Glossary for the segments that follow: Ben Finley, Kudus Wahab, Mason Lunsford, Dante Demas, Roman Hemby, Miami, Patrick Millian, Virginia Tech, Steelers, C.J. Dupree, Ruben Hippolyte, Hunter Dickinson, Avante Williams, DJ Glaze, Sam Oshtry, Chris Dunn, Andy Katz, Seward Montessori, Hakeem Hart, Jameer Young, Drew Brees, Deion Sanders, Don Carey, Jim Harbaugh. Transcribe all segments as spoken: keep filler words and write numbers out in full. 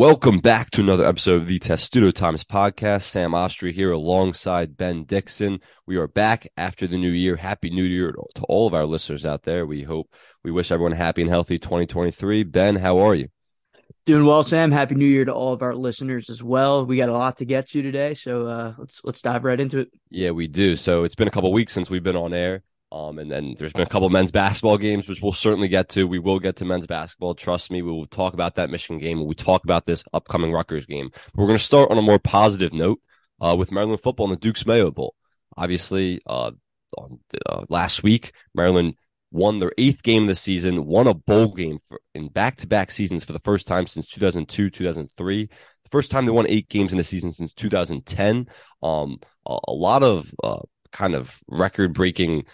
Welcome back to another episode of the Testudo Times podcast. Sam Oshtry here alongside Ben Dickson. We are back after the new year. Happy New Year to all of our listeners out there. We hope, we wish everyone happy and healthy twenty twenty-three. Ben, how are you? Doing well, Sam. Happy New Year to all of our listeners as well. We got a lot to get to today, so uh, let's let's dive right into it. Yeah, we do. So it's been a couple of weeks since we've been on air. Um, and then there's been a couple of men's basketball games, which we'll certainly get to. We will get to men's basketball. Trust me, we will talk about that Michigan game. We will talk about this upcoming Rutgers game. We're going to start on a more positive note uh, with Maryland football in the Duke's Mayo Bowl. Obviously, uh, on the, uh, last week, Maryland won their eighth game of the season, won a bowl game for, in back-to-back seasons for the first time since two thousand two, two thousand three. The first time they won eight games in a season since two thousand ten. Um, a, a lot of uh, kind of record-breaking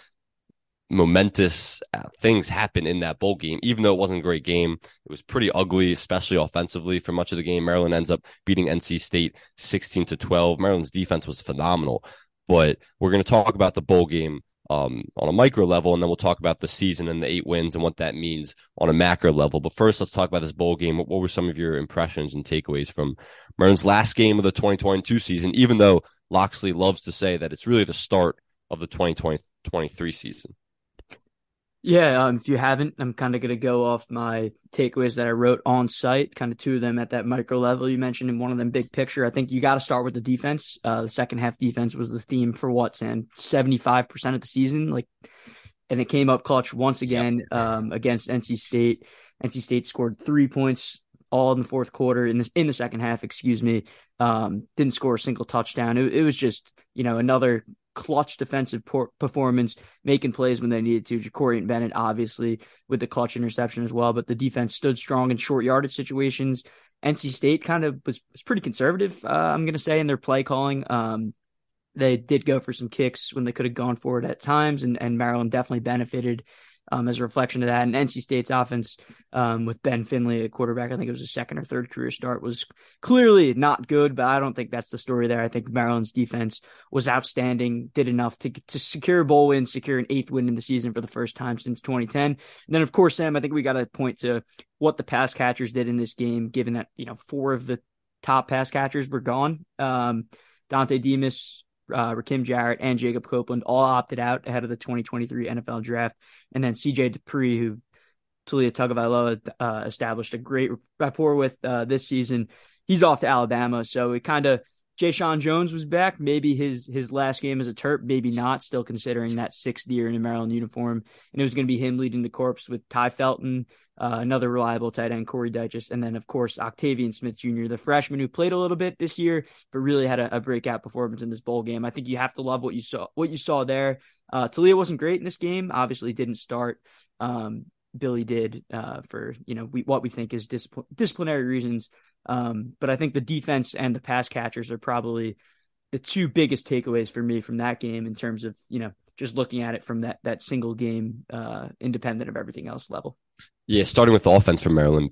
momentous uh, things happen in that bowl game. Even though it wasn't a great game, it was pretty ugly, especially offensively for much of the game. Maryland ends up beating N C State sixteen to twelve. Maryland's defense was phenomenal, but we're going to talk about the bowl game um, on a micro level, and then we'll talk about the season and the eight wins and what that means on a macro level. But first, let's talk about this bowl game. What, what were some of your impressions and takeaways from Maryland's last game of the twenty twenty-two season, even though Locksley loves to say that it's really the start of the twenty twenty-three season? Yeah, um, if you haven't, I'm kind of going to go off my takeaways that I wrote on site, kind of two of them at that micro level you mentioned, and one of them big picture. I think you got to start with the defense. Uh, the second half defense was the theme for what, Sam? seventy-five percent of the season, like, and it came up clutch once again yep. um, against N C State. N C State scored three points all in the fourth quarter, in the, in the second half, excuse me, um, didn't score a single touchdown. It, it was just, you know, another clutch defensive por- performance, making plays when they needed to. Jakorian Bennett, obviously, with the clutch interception as well, but the defense stood strong in short yardage situations. N C State kind of was, was pretty conservative, uh, I'm going to say, in their play calling. Um, they did go for some kicks when they could have gone for it at times, and, and Maryland definitely benefited um, as a reflection of that. And N C State's offense um, with Ben Finley at quarterback, I think it was his second or third career start, was clearly not good, but I don't think that's the story there. I think Maryland's defense was outstanding, did enough to to secure a bowl win, secure an eighth win in the season for the first time since twenty ten. And then, of course, Sam, I think we got to point to what the pass catchers did in this game, given that, you know, four of the top pass catchers were gone. Um, Dante Demas, Uh, Rakim Jarrett, and Jacob Copeland all opted out ahead of the twenty twenty-three N F L draft. And then C J. Dupree, who Taulia Tagovailoa uh, established a great rapport with uh, this season, he's off to Alabama. So it kind of, Jeshaun Jones was back, maybe his his last game as a Terp, maybe not, still considering that sixth year in a Maryland uniform. And it was going to be him leading the corps with Ty Felton, uh, another reliable tight end, Corey Digest, and then, of course, Octavian Smith Junior, the freshman who played a little bit this year, but really had a, a breakout performance in this bowl game. I think you have to love what you saw what you saw there. Uh, Taulia wasn't great in this game, obviously didn't start. Um, Billy did uh, for, you know, we, what we think is discipl- disciplinary reasons. Um, but I think the defense and the pass catchers are probably the two biggest takeaways for me from that game in terms of, you know, just looking at it from that that single game, uh, independent of everything else level. Yeah, starting with the offense from Maryland,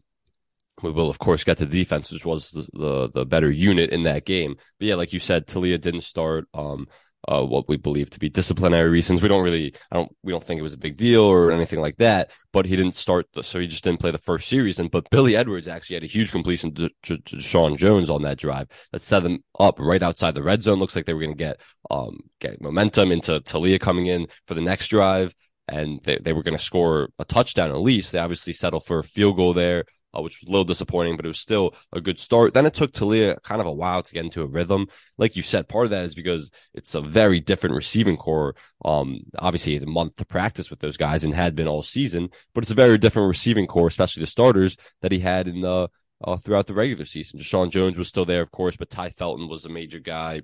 we will, of course, get to the defense, which was the, the, the better unit in that game. But yeah, like you said, Taulia didn't start. Um, Uh, what we believe to be disciplinary reasons. We don't really, I don't, we don't think it was a big deal or anything like that, but he didn't start, the, so he just didn't play the first series. And, but Billy Edwards actually had a huge completion to, to, to Jeshaun Jones on that drive that set them up right outside the red zone. Looks like they were going to get, um, get momentum into Taulia coming in for the next drive, and they, they were going to score a touchdown at least. They obviously settled for a field goal there, Uh, which was a little disappointing, but it was still a good start. Then it took Taulia kind of a while to get into a rhythm. Like you said, part of that is because it's a very different receiving core. Um, obviously, he had a month to practice with those guys and had been all season, but it's a very different receiving core, especially the starters that he had in the uh, throughout the regular season. Jeshaun Jones was still there, of course, but Ty Felton was a major guy.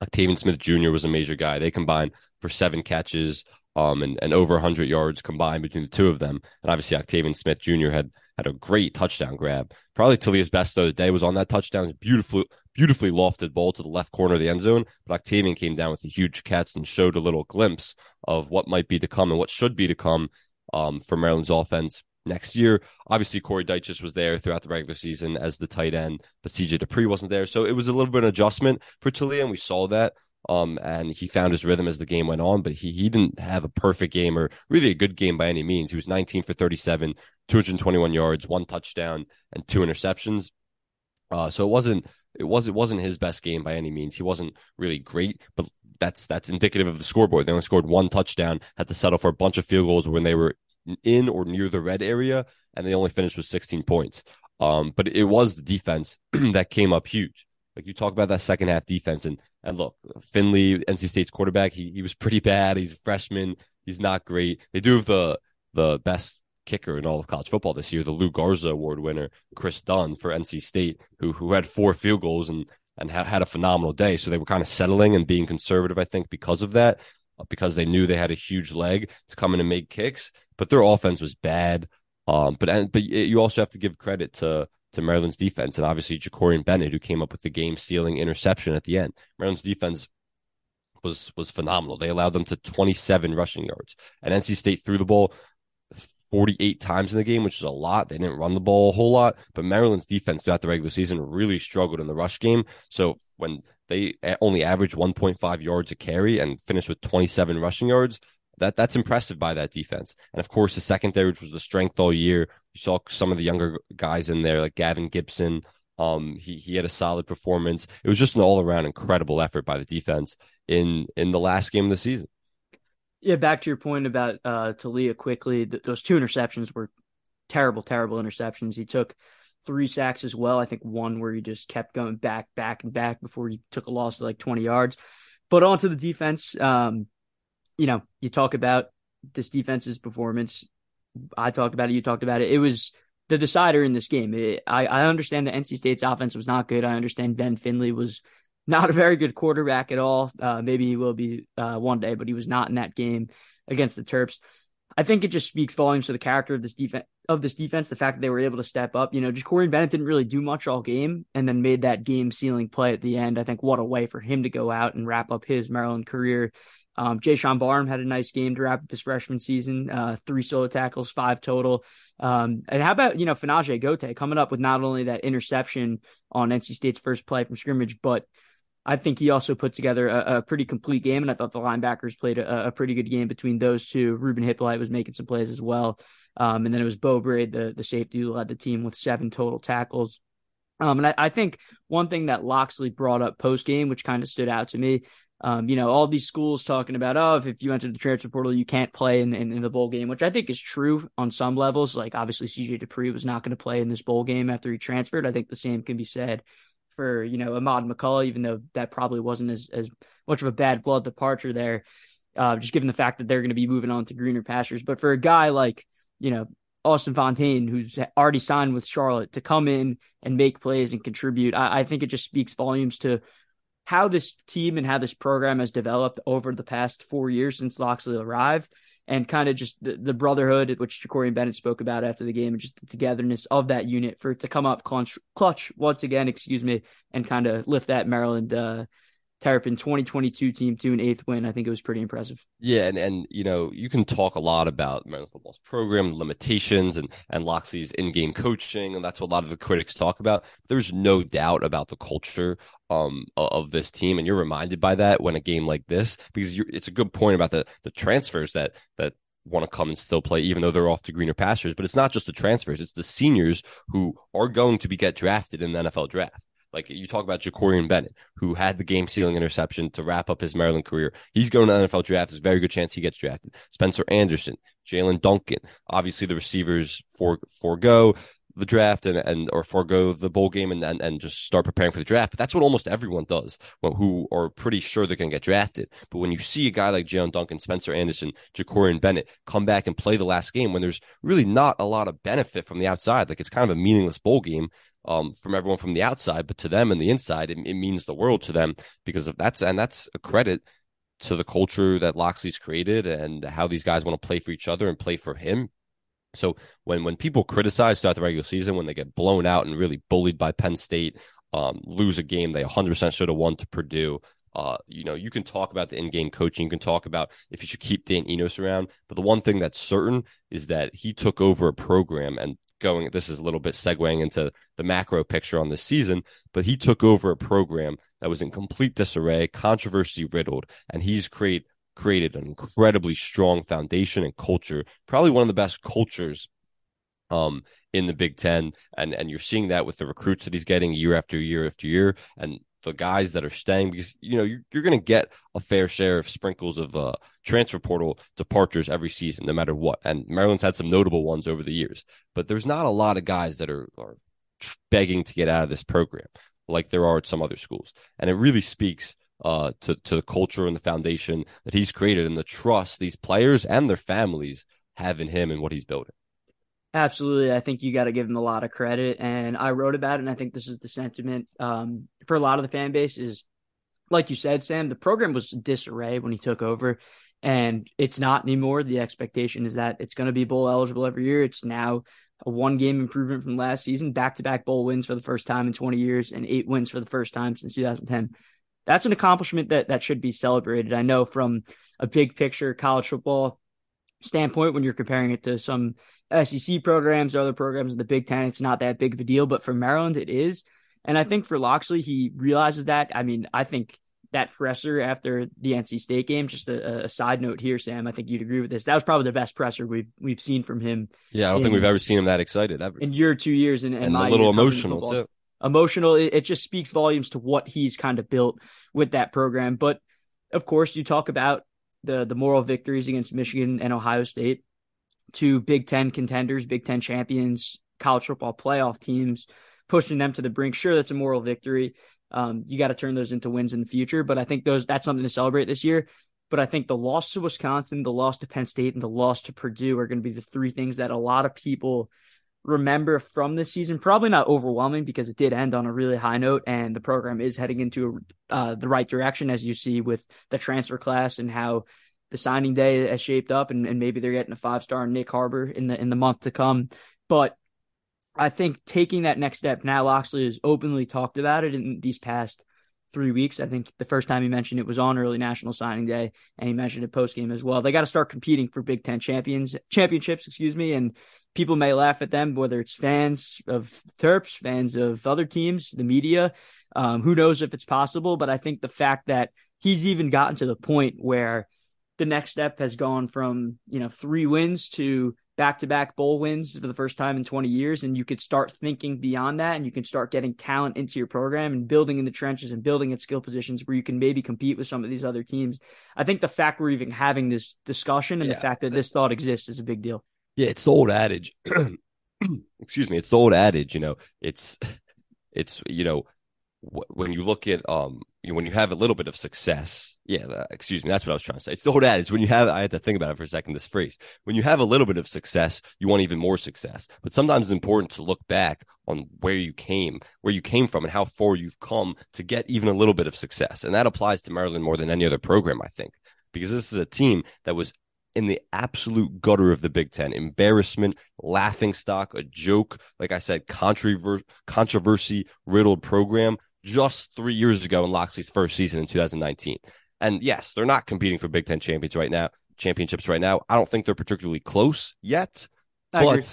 Octavian Smith Junior was a major guy. They combined for seven catches um, and, and over one hundred yards combined between the two of them. And obviously, Octavian Smith Junior had Had a great touchdown grab. Probably Taulia's best throw of the day was on that touchdown. Beautifully, beautifully lofted ball to the left corner of the end zone. But Octavian came down with a huge catch and showed a little glimpse of what might be to come and what should be to come um, for Maryland's offense next year. Obviously, Corey Digest was there throughout the regular season as the tight end, but C J. Dupree wasn't there. So it was a little bit of an adjustment for Taulia, and we saw that. Um, and he found his rhythm as the game went on, but he, he didn't have a perfect game or really a good game by any means. He was nineteen for thirty-seven, two hundred twenty-one yards, one touchdown, and two interceptions. Uh, so it wasn't it was it wasn't his best game by any means. He wasn't really great, but that's that's indicative of the scoreboard. They only scored one touchdown, had to settle for a bunch of field goals when they were in or near the red area, and they only finished with sixteen points. Um, but it was the defense that came up huge. Like, you talk about that second half defense, and and look, Finley, N C State's quarterback, he he was pretty bad. He's a freshman. He's not great. They do have the the best kicker in all of college football this year, the Lou Garza Award winner, Chris Dunn for N C State, who who had four field goals and and ha- had a phenomenal day. So they were kind of settling and being conservative, I think, because of that, because they knew they had a huge leg to come in and make kicks. But their offense was bad. Um, but but you also have to give credit to to Maryland's defense, and obviously Jakorian Bennett, who came up with the game-sealing interception at the end. Maryland's defense was was phenomenal. They allowed them to twenty-seven rushing yards, and N C State threw the ball forty-eight times in the game, which is a lot. They didn't run the ball a whole lot, but Maryland's defense throughout the regular season really struggled in the rush game. So when they only averaged one point five yards a carry and finished with twenty-seven rushing yards, That that's impressive by that defense. And of course, the secondary, which was the strength all year. You saw some of the younger guys in there, like Gavin Gibson. Um, he he had a solid performance. It was just an all around incredible effort by the defense in in the last game of the season. Yeah, back to your point about uh, Taulia quickly. Th- those two interceptions were terrible, terrible interceptions. He took three sacks as well. I think one where he just kept going back, back, and back before he took a loss of like twenty yards. But onto the defense. Um, You know, you talk about this defense's performance. I talked about it. You talked about it. It was the decider in this game. It, I, I understand that N C State's offense was not good. I understand Ben Finley was not a very good quarterback at all. Uh, maybe he will be uh, one day, but he was not in that game against the Terps. I think it just speaks volumes to the character of this defense. Of this defense, the fact that they were able to step up. You know, Jakorian Bennett didn't really do much all game, and then made that game-sealing play at the end. I think what a way for him to go out and wrap up his Maryland career. Um, Jaishawn Barham had a nice game to wrap up his freshman season, uh, three solo tackles, five total. Um, and how about, you know, Fa'Najae Gotay coming up with not only that interception on N C State's first play from scrimmage, but I think he also put together a, a pretty complete game. And I thought the linebackers played a, a pretty good game between those two. Ruben Hippolyte was making some plays as well. Um, and then it was Bo Braid, the, the safety, who led the team with seven total tackles. Um, and I, I think one thing that Locksley brought up post game, which kind of stood out to me, Um, you know, all these schools talking about, oh, if, if you enter the transfer portal, you can't play in, in, in the bowl game, which I think is true on some levels. Like, obviously, C J. Dupree was not going to play in this bowl game after he transferred. I think the same can be said for, you know, Ahmad McCullough, even though that probably wasn't as, as much of a bad blood departure there, uh, just given the fact that they're going to be moving on to greener pastures. But for a guy like, you know, Austin Fontaine, who's already signed with Charlotte, to come in and make plays and contribute, I, I think it just speaks volumes to how this team and how this program has developed over the past four years since Locksley arrived, and kind of just the, the brotherhood, which Jakorian Bennett spoke about after the game, and just the togetherness of that unit for it to come up clutch, clutch once again, excuse me, and kind of lift that Maryland uh, Terrapin twenty twenty-two team to an eighth win. I think it was pretty impressive. Yeah, and, and you know, you can talk a lot about Maryland football's program limitations and, and Locksley's in-game coaching, and that's what a lot of the critics talk about. There's no doubt about the culture Um, of this team, and you're reminded by that when a game like this, because you're, it's a good point about the the transfers that that want to come and still play, even though they're off to greener pastures. But it's not just the transfers; it's the seniors who are going to be get drafted in the N F L draft. Like, you talk about Jakorian Bennett, who had the game-sealing interception to wrap up his Maryland career. He's going to the N F L draft. There's a very good chance he gets drafted. Spencer Anderson, Jalen Duncan, obviously the receivers for forego the draft and, and or forego the bowl game and, and and just start preparing for the draft. But that's what almost everyone does who are pretty sure they're going to get drafted. But when you see a guy like Jalen Duncan, Spencer Anderson, Jakorian Bennett come back and play the last game when there's really not a lot of benefit from the outside, like, it's kind of a meaningless bowl game um, from everyone from the outside, but to them and the inside, it, it means the world to them because of that's and that's a credit to the culture that Locksley's created and how these guys want to play for each other and play for him. So when, when people criticize throughout the regular season, when they get blown out and really bullied by Penn State, um, lose a game they one hundred percent should have won to Purdue, uh, you know, you can talk about the in-game coaching. You can talk about if you should keep Dan Enos around. But the one thing that's certain is that he took over a program and going, this is a little bit segueing into the macro picture on this season, but he took over a program that was in complete disarray, controversy riddled, and he's created created an incredibly strong foundation and culture, probably one of the best cultures um, in the Big Ten. And, and you're seeing that with the recruits that he's getting year after year after year. And the guys that are staying, because, you know, you're, you're going to get a fair share of sprinkles of uh, transfer portal departures every season, no matter what. And Maryland's had some notable ones over the years, but there's not a lot of guys that are, are begging to get out of this program like there are at some other schools. And it really speaks uh, to, to the culture and the foundation that he's created and the trust these players and their families have in him and what he's building. Absolutely. I think you got to give him a lot of credit. And I wrote about it, and I think this is the sentiment um, for a lot of the fan base is, like you said, Sam, the program was in disarray when he took over, and it's not anymore. The expectation is that it's going to be bowl eligible every year. It's now a one-game improvement from last season, back-to-back bowl wins for the first time in twenty years, and eight wins for the first time since two thousand ten. That's an accomplishment that, that should be celebrated. I know from a big-picture college football standpoint, when you're comparing it to some S E C programs or other programs in the Big Ten, it's not that big of a deal, but for Maryland, it is. And I think for Locksley, he realizes that. I mean, I think that presser after the N C State game, just a, a side note here, Sam, I think you'd agree with this. That was probably the best presser we've we've seen from him. Yeah, I don't in, think we've ever seen him that excited ever. In your two years. And, and, and a little emotional too. Emotional. It, it just speaks volumes to what he's kind of built with that program. But of course, you talk about the the moral victories against Michigan and Ohio State, two Big Ten contenders, Big Ten champions, college football playoff teams, pushing them to the brink. Sure, that's a moral victory. Um, you got to turn those into wins in the future. But I think those that's something to celebrate this year. But I think the loss to Wisconsin, the loss to Penn State, and the loss to Purdue are going to be the three things that a lot of people remember from this season. Probably not overwhelming, because it did end on a really high note, and the program is heading into uh, the right direction, as you see with the transfer class and how the signing day has shaped up, and, and maybe they're getting a five-star Nick Harbor in the in the month to come. But I think taking that next step now, Locksley has openly talked about it in these past three weeks. I think the first time he mentioned it was on early National Signing Day, and he mentioned it post-game as well. They got to start competing for Big Ten champions championships, excuse me, and people may laugh at them, whether it's fans of Terps, fans of other teams, the media. Um, who knows if it's possible? But I think the fact that he's even gotten to the point where the next step has gone from, you know, three wins to back-to-back bowl wins for the first time in twenty years, and you could start thinking beyond that, and you can start getting talent into your program and building in the trenches and building at skill positions where you can maybe compete with some of these other teams. I think the fact we're even having this discussion and yeah, the fact that this thought exists is a big deal. Yeah, it's the old adage. Excuse me, it's the old adage. You know, it's it's you know wh- when you look at um you know, when you have a little bit of success. Yeah, the, excuse me, that's what I was trying to say. It's the old adage. When you have, I had to think about it for a second. This phrase, when you have a little bit of success, you want even more success. But sometimes it's important to look back on where you came, where you came from, and how far you've come to get even a little bit of success. And that applies to Maryland more than any other program, I think, because this is a team that was in the absolute gutter of the Big Ten. Embarrassment, laughingstock, a joke, like I said, controversy-riddled program just three years ago in Locksley's first season in two thousand nineteen. And yes, they're not competing for Big Ten champions right now, championships right now. I don't think they're particularly close yet, I but agree.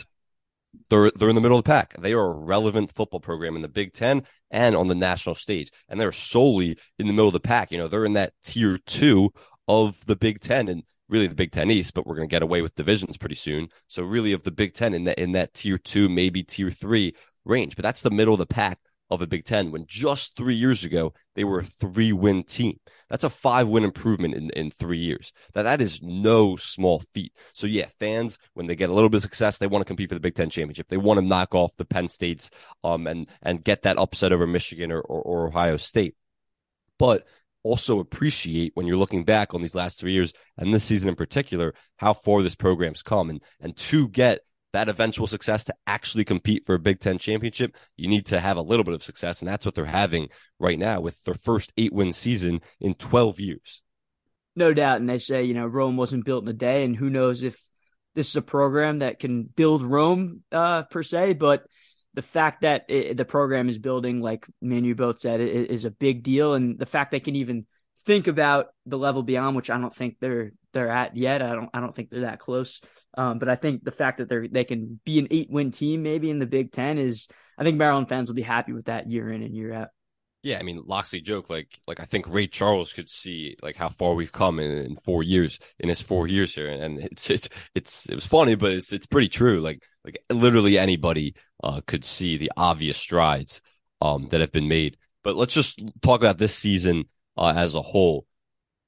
they're they're in the middle of the pack. They are a relevant football program in the Big Ten and on the national stage, and they're solely in the middle of the pack. You know, they're in that tier two of the Big Ten, and really the Big Ten East, but we're going to get away with divisions pretty soon. So really of the Big Ten in that, in that tier two, maybe tier three range, but that's the middle of the pack of a Big Ten, when just three years ago, they were a three win team. That's a five win improvement in, in three years. Now that is no small feat. So yeah, fans, when they get a little bit of success, they want to compete for the Big Ten championship. They want to knock off the Penn States um, and, and get that upset over Michigan or, or, or Ohio State. But also appreciate when you're looking back on these last three years and this season in particular, how far this program's come, and, and to get that eventual success to actually compete for a Big Ten championship, you need to have a little bit of success. And that's what they're having right now with their first eight win season in twelve years. No doubt. And they say, you know, Rome wasn't built in a day, and who knows if this is a program that can build Rome uh, per se, but the fact that it, the program is building, like me and you both said, it, is a big deal. And the fact they can even think about the level beyond, which I don't think they're they're at yet. I don't I don't think they're that close. Um, but I think the fact that they they can be an eight win team maybe in the Big Ten is, I think Maryland fans will be happy with that year in and year out. Yeah, I mean, Locksley joked, like, like I think Ray Charles could see, like, how far we've come in, in four years, in his four years here. And it's, it's, it's, it was funny, but it's, it's pretty true. Like, like literally anybody uh, could see the obvious strides um, that have been made. But let's just talk about this season uh, as a whole.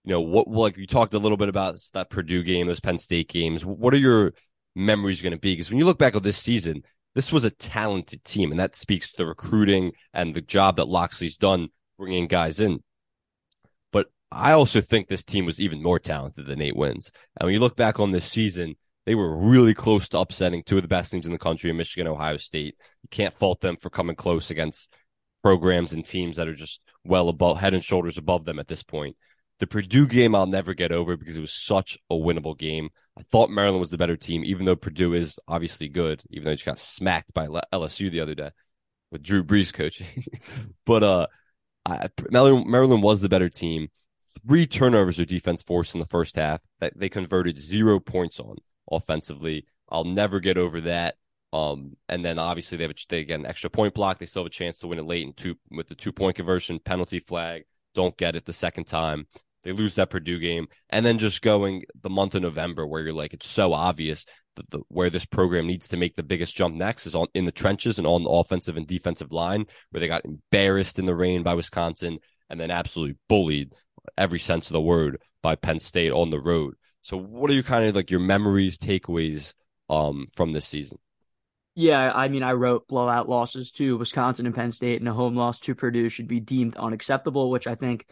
You know, what, like you talked a little bit about that Purdue game, those Penn State games. What are your memories going to be? Because when you look back on this season, this was a talented team, and that speaks to the recruiting and the job that Locksley's done bringing guys in. But I also think this team was even more talented than eight wins. And when you look back on this season, they were really close to upsetting two of the best teams in the country, Michigan, Ohio State. You can't fault them for coming close against programs and teams that are just well above, head and shoulders above them at this point. The Purdue game I'll never get over because it was such a winnable game. I thought Maryland was the better team, even though Purdue is obviously good, even though he just got smacked by L S U the other day with Drew Brees coaching. But uh, I, Maryland was the better team. Three turnovers their defense forced in the first half that they converted zero points on offensively. I'll never get over that. Um, and then obviously they have a, they get an extra point block. They still have a chance to win it late in two with the two point conversion penalty flag. Don't get it the second time. They lose that Purdue game, and then just going the month of November where you're like, it's so obvious that the, where this program needs to make the biggest jump next is on in the trenches and on the offensive and defensive line, where they got embarrassed in the rain by Wisconsin and then absolutely bullied every sense of the word by Penn State on the road. So what are you kind of like your memories, takeaways um, from this season? Yeah, I mean, I wrote blowout losses to Wisconsin and Penn State, and a home loss to Purdue should be deemed unacceptable, which I think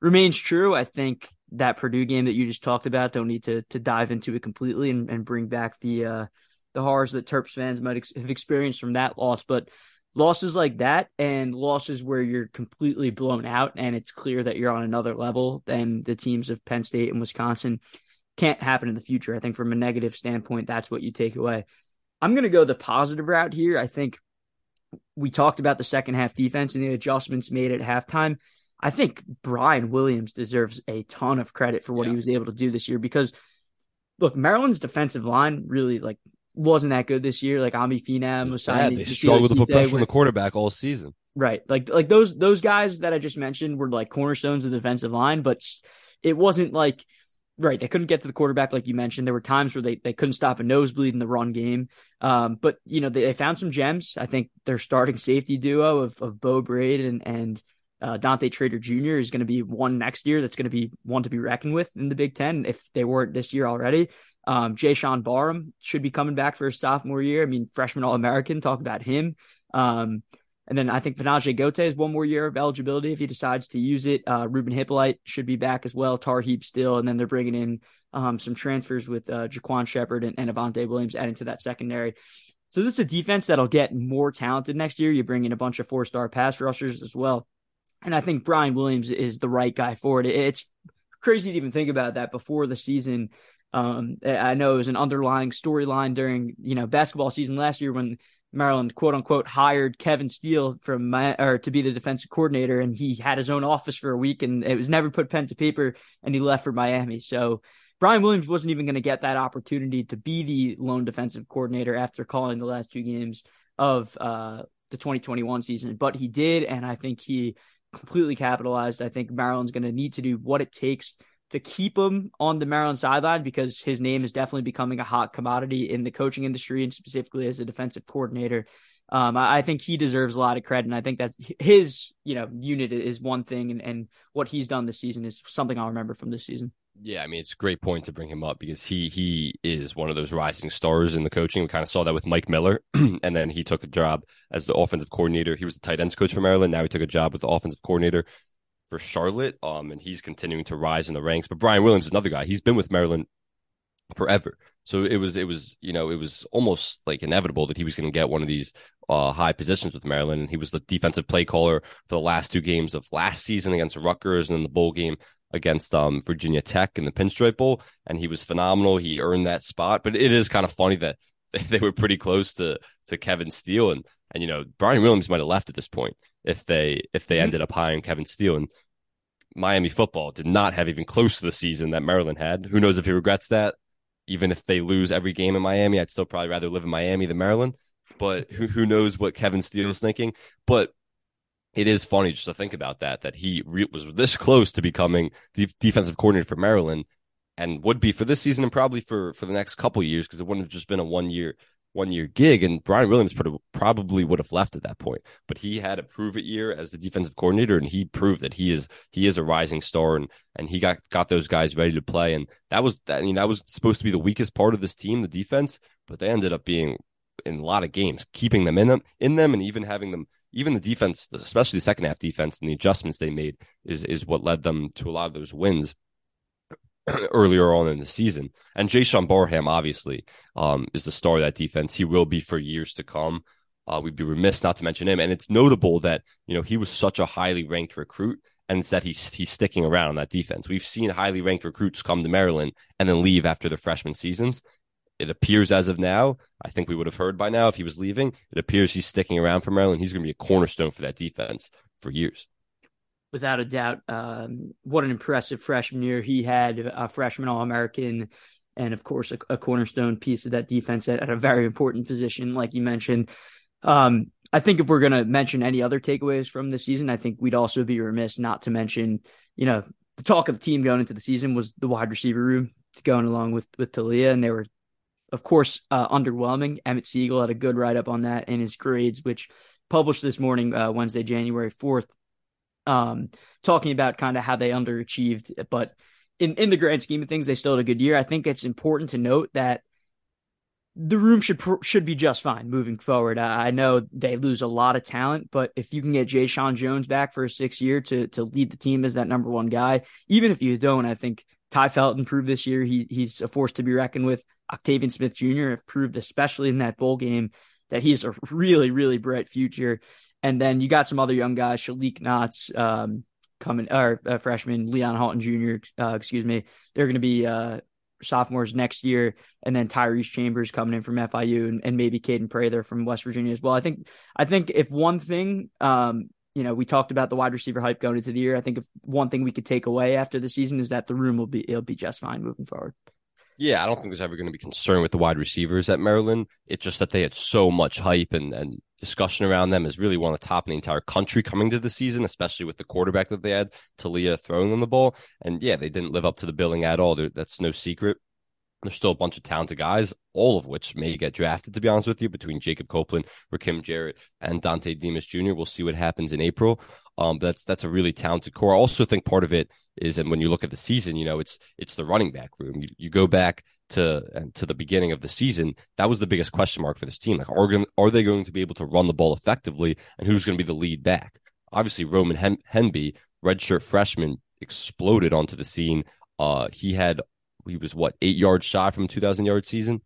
remains true. I think that Purdue game that you just talked about, don't need to to dive into it completely and, and bring back the uh, the horrors that Terps fans might ex- have experienced from that loss. But losses like that and losses where you're completely blown out and it's clear that you're on another level than the teams of Penn State and Wisconsin can't happen in the future. I think from a negative standpoint, that's what you take away. I'm going to go the positive route here. I think we talked about the second half defense and the adjustments made at halftime. I think Brian Williams deserves a ton of credit for what yeah. he was able to do this year, because look, Maryland's defensive line really like wasn't that good this year. Like Ami Finam, Musai, they struggled to put pressure on the quarterback all season. Right. Like, like those, those guys that I just mentioned were like cornerstones of the defensive line, but it wasn't like, right, they couldn't get to the quarterback, like you mentioned. There were times where they, they couldn't stop a nosebleed in the run game. Um, but, you know, they, they found some gems. I think their starting safety duo of, of Bo Braid and, and uh, Dante Trader Junior is going to be one next year that's going to be one to be reckoned with in the Big Ten if they weren't this year already. Um, Jaishawn Barham should be coming back for his sophomore year. I mean, freshman All-American, talk about him. Um, and then I think Fa'Najae Gotay is one more year of eligibility if he decides to use it. Uh, Ruben Hippolyte should be back as well. Tar Heap still. And then they're bringing in um, some transfers with uh, Jaquan Shepherd and, and Avante Williams adding to that secondary. So this is a defense that'll get more talented next year. You bring in a bunch of four-star pass rushers as well. And I think Brian Williams is the right guy for it. It's crazy to even think about that before the season. Um, I know it was an underlying storyline during, you know, basketball season last year when Maryland, quote unquote, hired Kevin Steele from my, or to be the defensive coordinator, and he had his own office for a week, and it was never put pen to paper, and he left for Miami. So Brian Williams wasn't even going to get that opportunity to be the lone defensive coordinator after calling the last two games of uh, the twenty twenty-one season, but he did, and I think he completely capitalized. I think Maryland's going to need to do what it takes to keep him on the Maryland sideline, because his name is definitely becoming a hot commodity in the coaching industry, and specifically as a defensive coordinator. Um, I, I think he deserves a lot of credit. And I think that his, you know, unit is one thing, and, and what he's done this season is something I'll remember from this season. Yeah. I mean, it's a great point to bring him up, because he, he is one of those rising stars in the coaching. We kind of saw that with Mike Miller. And then he took a job as the offensive coordinator. He was the tight ends coach for Maryland. Now he took a job with the offensive coordinator for Charlotte, um, and he's continuing to rise in the ranks. But Brian Williams is another guy. He's been with Maryland forever, so it was it was you know it was almost like inevitable that he was going to get one of these uh, high positions with Maryland. And he was the defensive play caller for the last two games of last season against Rutgers, and then the bowl game against um, Virginia Tech in the Pinstripe Bowl. And he was phenomenal. He earned that spot. But it is kind of funny that they were pretty close to to Kevin Steele, and and you know Brian Williams might have left at this point if they if they mm-hmm. ended up hiring Kevin Steele. And Miami football did not have even close to the season that Maryland had. Who knows if he regrets that? Even if they lose every game in Miami, I'd still probably rather live in Miami than Maryland. But who who knows what Kevin Steele is thinking? But it is funny just to think about that, that he re- was this close to becoming the defensive coordinator for Maryland and would be for this season and probably for, for the next couple of years, because it wouldn't have just been a one year, one year gig. And Brian Williams probably would have left at that point, but he had a prove it year as the defensive coordinator, and he proved that he is, he is a rising star, and, and he got, got those guys ready to play. And that was, I mean, that was supposed to be the weakest part of this team, the defense, but they ended up being in a lot of games, keeping them in them, in them, and even having them, even the defense, especially the second half defense and the adjustments they made is, is what led them to a lot of those wins earlier on in the season. And Jaishawn Barham, obviously, um, is the star of that defense. He will be for years to come. Uh, we'd be remiss not to mention him. And it's notable that, you know, he was such a highly ranked recruit, and it's that he's, he's sticking around on that defense. We've seen highly ranked recruits come to Maryland and then leave after their freshman seasons. It appears as of now, I think we would have heard by now if he was leaving, it appears he's sticking around for Maryland. He's going to be a cornerstone for that defense for years. Without a doubt. Um, what an impressive freshman year. He had a freshman All-American and, of course, a, a cornerstone piece of that defense at, at a very important position, like you mentioned. Um, I think if we're going to mention any other takeaways from this season, I think we'd also be remiss not to mention, you know, the talk of the team going into the season was the wide receiver room going along with, with Taulia, and they were, of course, uh, underwhelming. Emmett Siegel had a good write-up on that in his grades, which published this morning, uh, Wednesday, January fourth, um, talking about kind of how they underachieved. But in, in the grand scheme of things, they still had a good year. I think it's important to note that the room should should be just fine moving forward. I, I know they lose a lot of talent, but if you can get Jeshaun Jones back for a sixth year to, to lead the team as that number one guy, even if you don't, I think Ty Felton proved this year he he's a force to be reckoned with. Octavian Smith Junior have proved, especially in that bowl game, that he is a really, really bright future. And then you got some other young guys, Shalik Knotts, um, coming, or uh, freshman, Leon Halton Junior, uh, excuse me. They're going to be uh, sophomores next year. And then Tyrese Chambers coming in from F I U, and, and maybe Caden Prather from West Virginia as well. I think, I think if one thing, um, you know, we talked about the wide receiver hype going into the year. I think if one thing we could take away after the season is that the room will be, it'll be just fine moving forward. Yeah, I don't think there's ever going to be concern with the wide receivers at Maryland. It's just that they had so much hype and, and discussion around them is really one of the top in the entire country coming to the season, especially with the quarterback that they had, Taulia, throwing them the ball. And yeah, they didn't live up to the billing at all. They're, that's no secret. There's still a bunch of talented guys, all of which may get drafted, to be honest with you, between Jacob Copeland, Rakim Jarrett, and Dante Demas Junior We'll see what happens in April. Um, that's that's a really talented core. I also think part of it is, and when you look at the season, you know, it's it's the running back room. You, you go back to to the beginning of the season, that was the biggest question mark for this team. Like, are, are they going to be able to run the ball effectively, and who's going to be the lead back? Obviously, Roman Hem- Hemby, redshirt freshman, exploded onto the scene. Uh, he had he was what eight yards shy from two thousand yard season.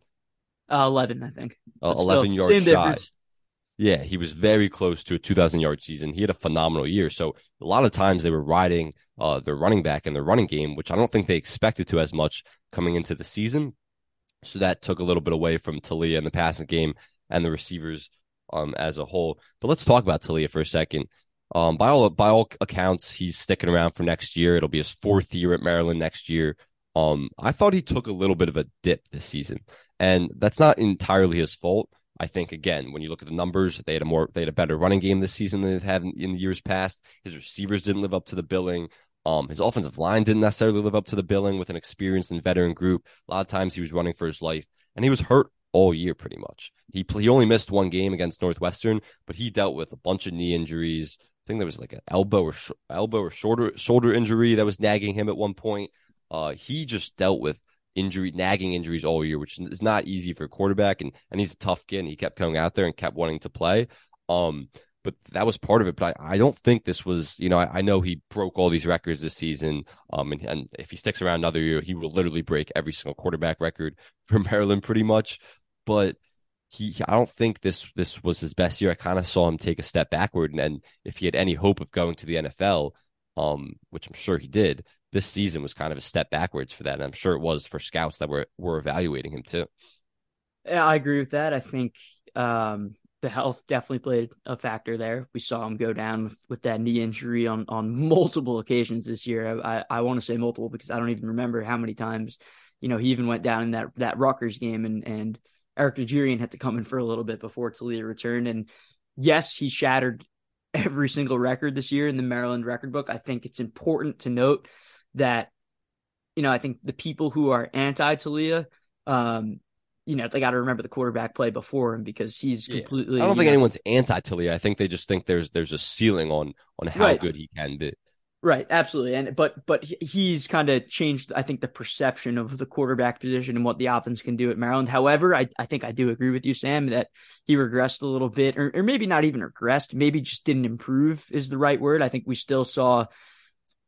Uh, eleven, I think. Uh, eleven yards shy. Difference. Yeah, he was very close to a two thousand-yard season. He had a phenomenal year. So a lot of times they were riding uh, their running back in their running game, which I don't think they expected to as much coming into the season. So that took a little bit away from Taulia in the passing game and the receivers um, as a whole. But let's talk about Taulia for a second. Um, by all by all accounts, he's sticking around for next year. It'll be his fourth year at Maryland next year. Um, I thought he took a little bit of a dip this season, and that's not entirely his fault. I think, again, when you look at the numbers, they had a more they had a better running game this season than they've had in, in the years past. His receivers didn't live up to the billing. Um, his offensive line didn't necessarily live up to the billing with an experienced and veteran group. A lot of times he was running for his life, and he was hurt all year pretty much. He he only missed one game against Northwestern, but he dealt with a bunch of knee injuries. I think there was like an elbow or sh- elbow or shoulder shoulder injury that was nagging him at one point. Uh, he just dealt with injury, nagging injuries all year, which is not easy for a quarterback, and and he's a tough kid, and he kept coming out there and kept wanting to play. Um, but that was part of it. But I, I don't think this was, you know, I, I know he broke all these records this season. Um, and, and if he sticks around another year, he will literally break every single quarterback record for Maryland pretty much. But he, I don't think this this was his best year. I kind of saw him take a step backward, and, and if he had any hope of going to the N F L, um, which I'm sure he did, this season was kind of a step backwards for that. And I'm sure it was for scouts that were, were evaluating him too. Yeah, I agree with that. I think um, the health definitely played a factor there. We saw him go down with, with that knee injury on, on multiple occasions this year. I, I, I want to say multiple because I don't even remember how many times, you know, he even went down in that, that Rutgers game, and, and Eric Najarian had to come in for a little bit before Taulia returned. And yes, he shattered every single record this year in the Maryland record book. I think it's important to note that, you know, I think the people who are anti Taulia, um, you know, they got to remember the quarterback play before him because he's completely. Yeah. I don't think know, anyone's anti Taulia. I think they just think there's there's a ceiling on on how right. good he can be. Right, absolutely, and but but he's kind of changed, I think, the perception of the quarterback position and what the offense can do at Maryland. However, I, I think I do agree with you, Sam, that he regressed a little bit, or, or maybe not even regressed, maybe just didn't improve is the right word. I think we still saw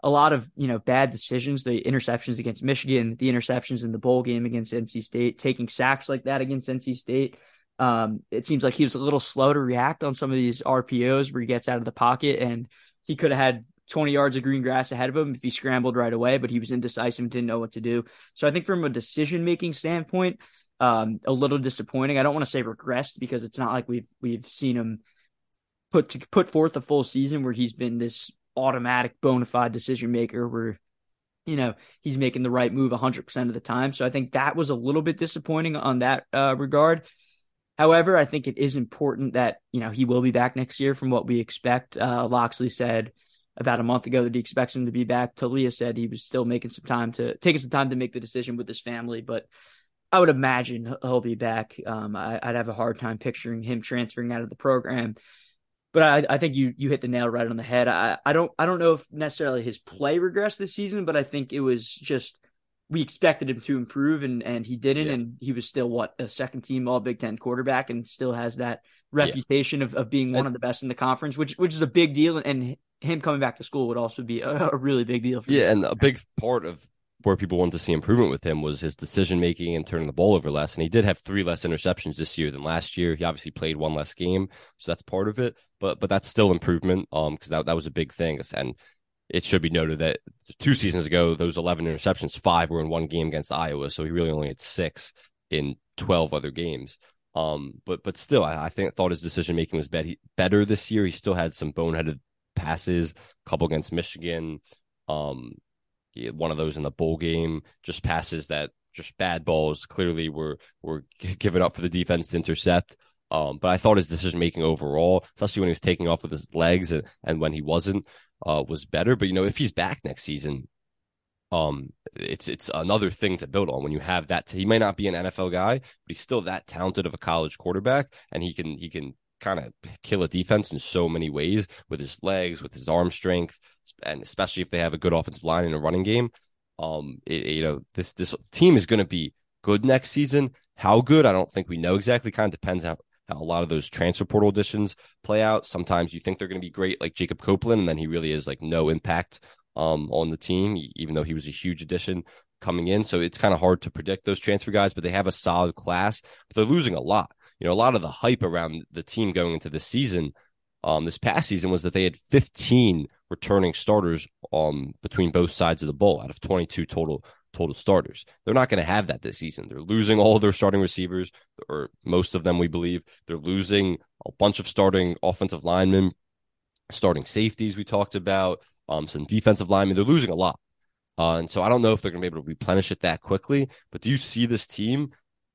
a lot of, you know, bad decisions, the interceptions against Michigan, the interceptions in the bowl game against N C State, taking sacks like that against N C State. Um, it seems like he was a little slow to react on some of these R P Os where he gets out of the pocket, and he could have had twenty yards of green grass ahead of him if he scrambled right away, but he was indecisive, didn't know what to do. So I think from a decision-making standpoint, um, a little disappointing. I don't want to say regressed because it's not like we've we've seen him put to, put forth a full season where he's been this automatic bona fide decision-maker where, you know, he's making the right move one hundred percent of the time. So I think that was a little bit disappointing on that uh, regard. However, I think it is important that, you know, he will be back next year from what we expect. Uh, Locksley said about a month ago that he expects him to be back. Taulia said he was still making some time to taking some time to make the decision with his family, but I would imagine he'll be back. Um, I, I'd have a hard time picturing him transferring out of the program, but I, I think you, you hit the nail right on the head. I, I don't, I don't know if necessarily his play regressed this season, but I think it was just, we expected him to improve and, and he didn't. Yeah. And he was still what a second team, all Big Ten quarterback and still has that reputation yeah. of, of being one of the best in the conference, which, which is a big deal. And him coming back to school would also be a, a really big deal for yeah, him. And a big part of where people wanted to see improvement with him was his decision-making and turning the ball over less. And he did have three less interceptions this year than last year. He obviously played one less game, so that's part of it. But but that's still improvement um, because that, that was a big thing. And it should be noted that two seasons ago, those eleven interceptions, five were in one game against Iowa. So he really only had six in twelve other games. Um, But but still, I, I think thought his decision-making was bet- better this year. He still had some boneheaded passes, a couple against Michigan, um, one of those in the bowl game, just passes that just bad balls clearly were were given up for the defense to intercept. Um, but I thought his decision making overall, especially when he was taking off with his legs and, and when he wasn't, uh, was better. But you know, if he's back next season, um, it's it's another thing to build on when you have that. T- he may not be an N F L guy, but he's still that talented of a college quarterback, and he can he can. kind of kill a defense in so many ways with his legs, with his arm strength, and especially if they have a good offensive line in a running game. Um, it, you know, this this team is going to be good next season. How good? I don't think we know exactly. Kind of depends how, how a lot of those transfer portal additions play out. Sometimes you think they're going to be great, like Jacob Copeland, and then he really is like no impact um, on the team, even though he was a huge addition coming in. So it's kind of hard to predict those transfer guys, but they have a solid class, but they're losing a lot. You know, a lot of the hype around the team going into this season, um, this past season, was that they had fifteen returning starters um, between both sides of the bowl out of twenty-two total total starters. They're not going to have that this season. They're losing all their starting receivers, or most of them, we believe. They're losing a bunch of starting offensive linemen, starting safeties we talked about, um, some defensive linemen. They're losing a lot. Uh, and so I don't know if they're going to be able to replenish it that quickly, but do you see this team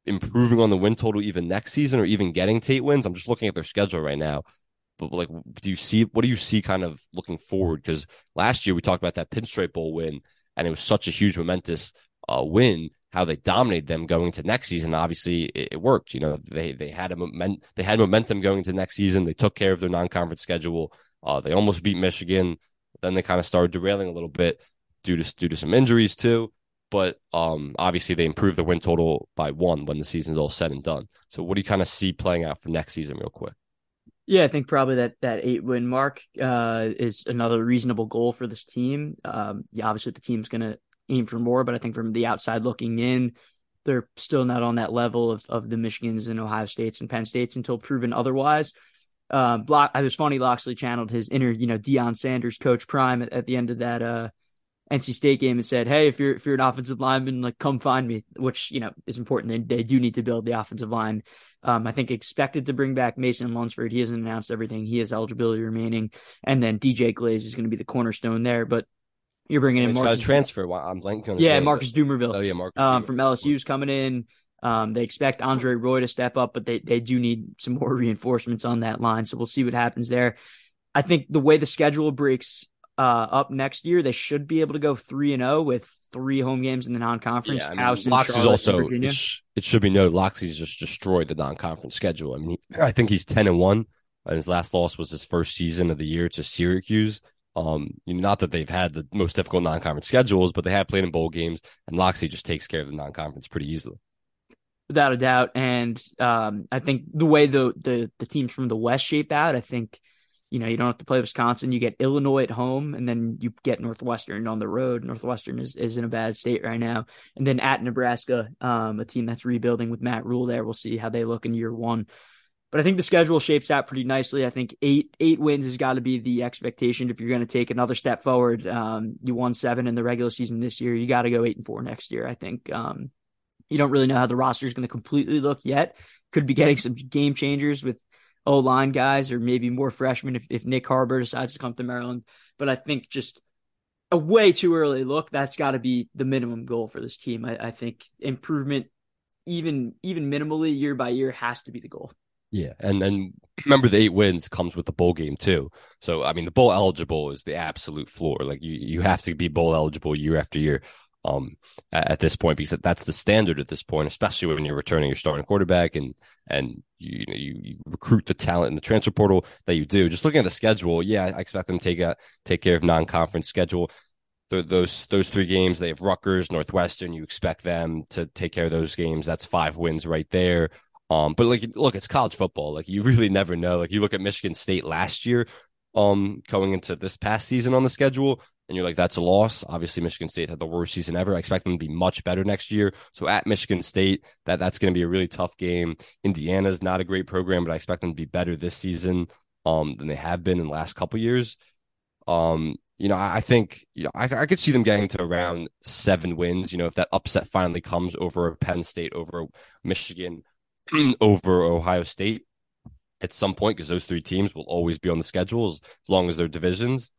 improving on the win total even next season, or even getting Tate wins? I'm just looking at their schedule right now, but like, do you see, what do you see kind of looking forward? Because last year we talked about that Pinstripe Bowl win, and it was such a huge, momentous uh, win, how they dominated them going into next season. Obviously it, it worked, you know, they, they had a moment, they had momentum going into next season. They took care of their non-conference schedule. Uh, they almost beat Michigan. Then they kind of started derailing a little bit due to, due to some injuries too. But um, obviously, they improved the win total by one when the season's all said and done. So what do you kind of see playing out for next season real quick? Yeah, I think probably that that eight-win mark uh, is another reasonable goal for this team. Um, yeah, obviously, the team's going to aim for more, but I think from the outside looking in, they're still not on that level of, of the Michigans and Ohio States and Penn States until proven otherwise. Uh, Block, it was funny, Locksley channeled his inner, you know, Deion Sanders, Coach Prime at, at the end of that uh N C State game and said, hey, if you're if you're an offensive lineman, like, come find me, which, you know, is important. They, they do need to build the offensive line. Um, I think expected to bring back Mason Lunsford. He hasn't announced everything. He has eligibility remaining. And then D J Glaze is going to be the cornerstone there. But you're bringing in Marcus. Transfer. I'm blanking on his yeah, name, Marcus but... Doomerville. Oh, yeah, Marcus um, Doomerville. From L S U's coming in. Um, they expect Andre Roy to step up, but they, they do need some more reinforcements on that line. So we'll see what happens there. I think the way the schedule breaks uh, up next year, they should be able to go three and zero with three home games in the non-conference. Yeah, I mean, Houston, Loxley's also, Virginia. It, sh- it should be noted, Loxley's just destroyed the non-conference schedule. I mean, he, I think he's ten and one, and his last loss was his first season of the year to Syracuse. Um, you know, not that they've had the most difficult non-conference schedules, but they have played in bowl games, and Loxley just takes care of the non-conference pretty easily. Without a doubt, and um, I think the way the, the the teams from the West shape out, I think, you know, you don't have to play Wisconsin. You get Illinois at home, and then you get Northwestern on the road. Northwestern is, is in a bad state right now. And then at Nebraska, um, a team that's rebuilding with Matt Rule there. We'll see how they look in year one. But I think the schedule shapes out pretty nicely. I think eight eight wins has got to be the expectation if you're going to take another step forward. Um, you won seven in the regular season this year. You got to go eight and four next year, I think. Um, you don't really know how the roster is going to completely look yet. Could be getting some game changers with O-line guys or maybe more freshmen if, if Nick Harbor decides to come to Maryland. But I think just a way too early look, that's got to be the minimum goal for this team. I, I think improvement, even even minimally year by year, has to be the goal. Yeah, and then remember the eight wins comes with the bowl game too. So, I mean, the bowl eligible is the absolute floor. Like, you, you have to be bowl eligible year after year um, at, at this point, because that's the standard at this point, especially when you're returning your starting quarterback and and you, you know you, you recruit the talent in the transfer portal that you do. Just looking at the schedule, yeah, I expect them to take out, take care of non-conference schedule. Those those three games, they have Rutgers, Northwestern. You expect them to take care of those games. That's five wins right there. Um, but like, look, it's college football. Like, you really never know. Like, you look at Michigan State last year, um, going into this past season on the schedule, and you're like, that's a loss. Obviously, Michigan State had the worst season ever. I expect them to be much better next year. So at Michigan State, that that's going to be a really tough game. Indiana's not a great program, but I expect them to be better this season um, than they have been in the last couple years. Um, you know, I, I think you know, I, I could see them getting to around seven wins. You know, if that upset finally comes over Penn State, over Michigan, over Ohio State at some point, because those three teams will always be on the schedule as long as they're divisions.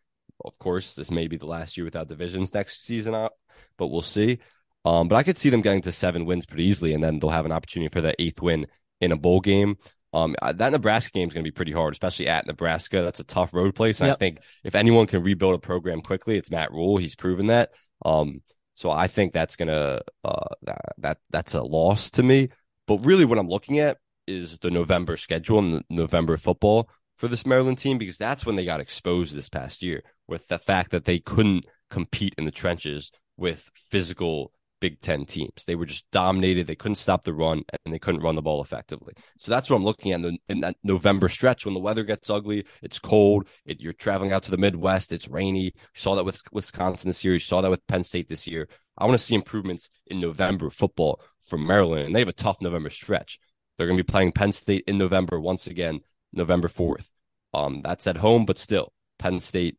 Of course, this may be the last year without divisions next season out, but we'll see. Um, but I could see them getting to seven wins pretty easily, and then they'll have an opportunity for that eighth win in a bowl game. Um, that Nebraska game is going to be pretty hard, especially at Nebraska. That's a tough road place. And yep. I think if anyone can rebuild a program quickly, it's Matt Rule. He's proven that. Um, so I think that's going to uh, that, that that's a loss to me. But really what I'm looking at is the November schedule and the November football for this Maryland team, because that's when they got exposed this past year with the fact that they couldn't compete in the trenches with physical Big Ten teams. They were just dominated. They couldn't stop the run, and they couldn't run the ball effectively. So that's what I'm looking at in, the, in that November stretch when the weather gets ugly, it's cold, it, you're traveling out to the Midwest, it's rainy. You saw that with Wisconsin this year. You saw that with Penn State this year. I want to see improvements in November football from Maryland, and they have a tough November stretch. They're going to be playing Penn State in November once again, November fourth. Um, that's at home, but still, Penn State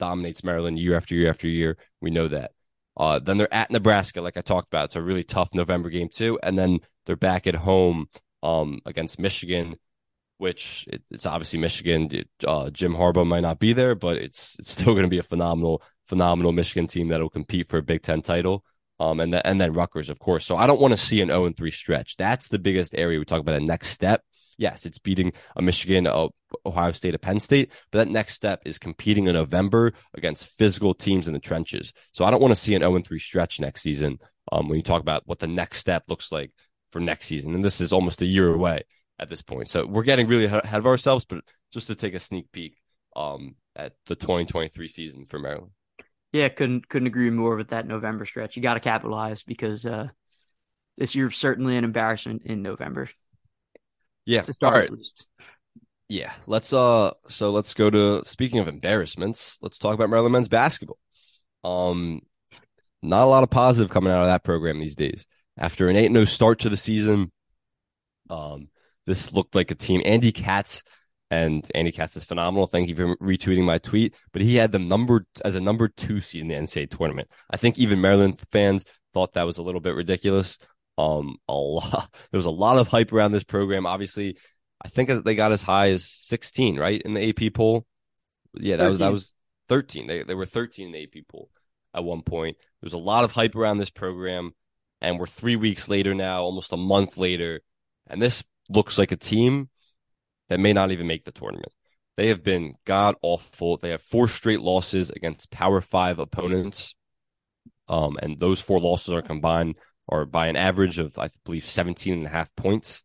dominates Maryland year after year after year. We know that. Uh, then they're at Nebraska, like I talked about. It's a really tough November game too. And then they're back at home um, against Michigan, which it, it's obviously Michigan. Uh, Jim Harbaugh might not be there, but it's it's still going to be a phenomenal, phenomenal Michigan team that will compete for a Big Ten title. Um, and, the, and then Rutgers, of course. So I don't want to see an zero and three stretch. That's the biggest area we talk about. A next step, yes, it's beating a Michigan, a Ohio State, a Penn State, but that next step is competing in November against physical teams in the trenches. So I don't want to see an zero and three stretch next season um, when you talk about what the next step looks like for next season. And this is almost a year away at this point. So we're getting really ahead of ourselves, but just to take a sneak peek um, at the twenty twenty-three season for Maryland. Yeah, couldn't couldn't agree more with that November stretch. You got to capitalize because uh, this year's certainly an embarrassment in November. Yeah, to start all right. At least. Yeah, let's uh. So let's go to speaking of embarrassments. Let's talk about Maryland men's basketball. Um, not a lot of positive coming out of that program these days. After an eight and oh start to the season, um, this looked like a team. Andy Katz. And Andy Katz is phenomenal. Thank you for retweeting my tweet. But he had them numbered as a number two seed in the N C A A tournament. I think even Maryland fans thought that was a little bit ridiculous. Um, a lot, there was a lot of hype around this program. Obviously, I think they got as high as sixteen, right, in the A P poll. Yeah, that thirteen. was that was thirteen. They they were thirteen in the A P poll at one point. There was a lot of hype around this program, and we're three weeks later now, almost a month later, and this looks like a team that may not even make the tournament. They have been god awful. They have four straight losses against Power Five opponents. Um, and those four losses are combined or by an average of, I believe, seventeen and a half points.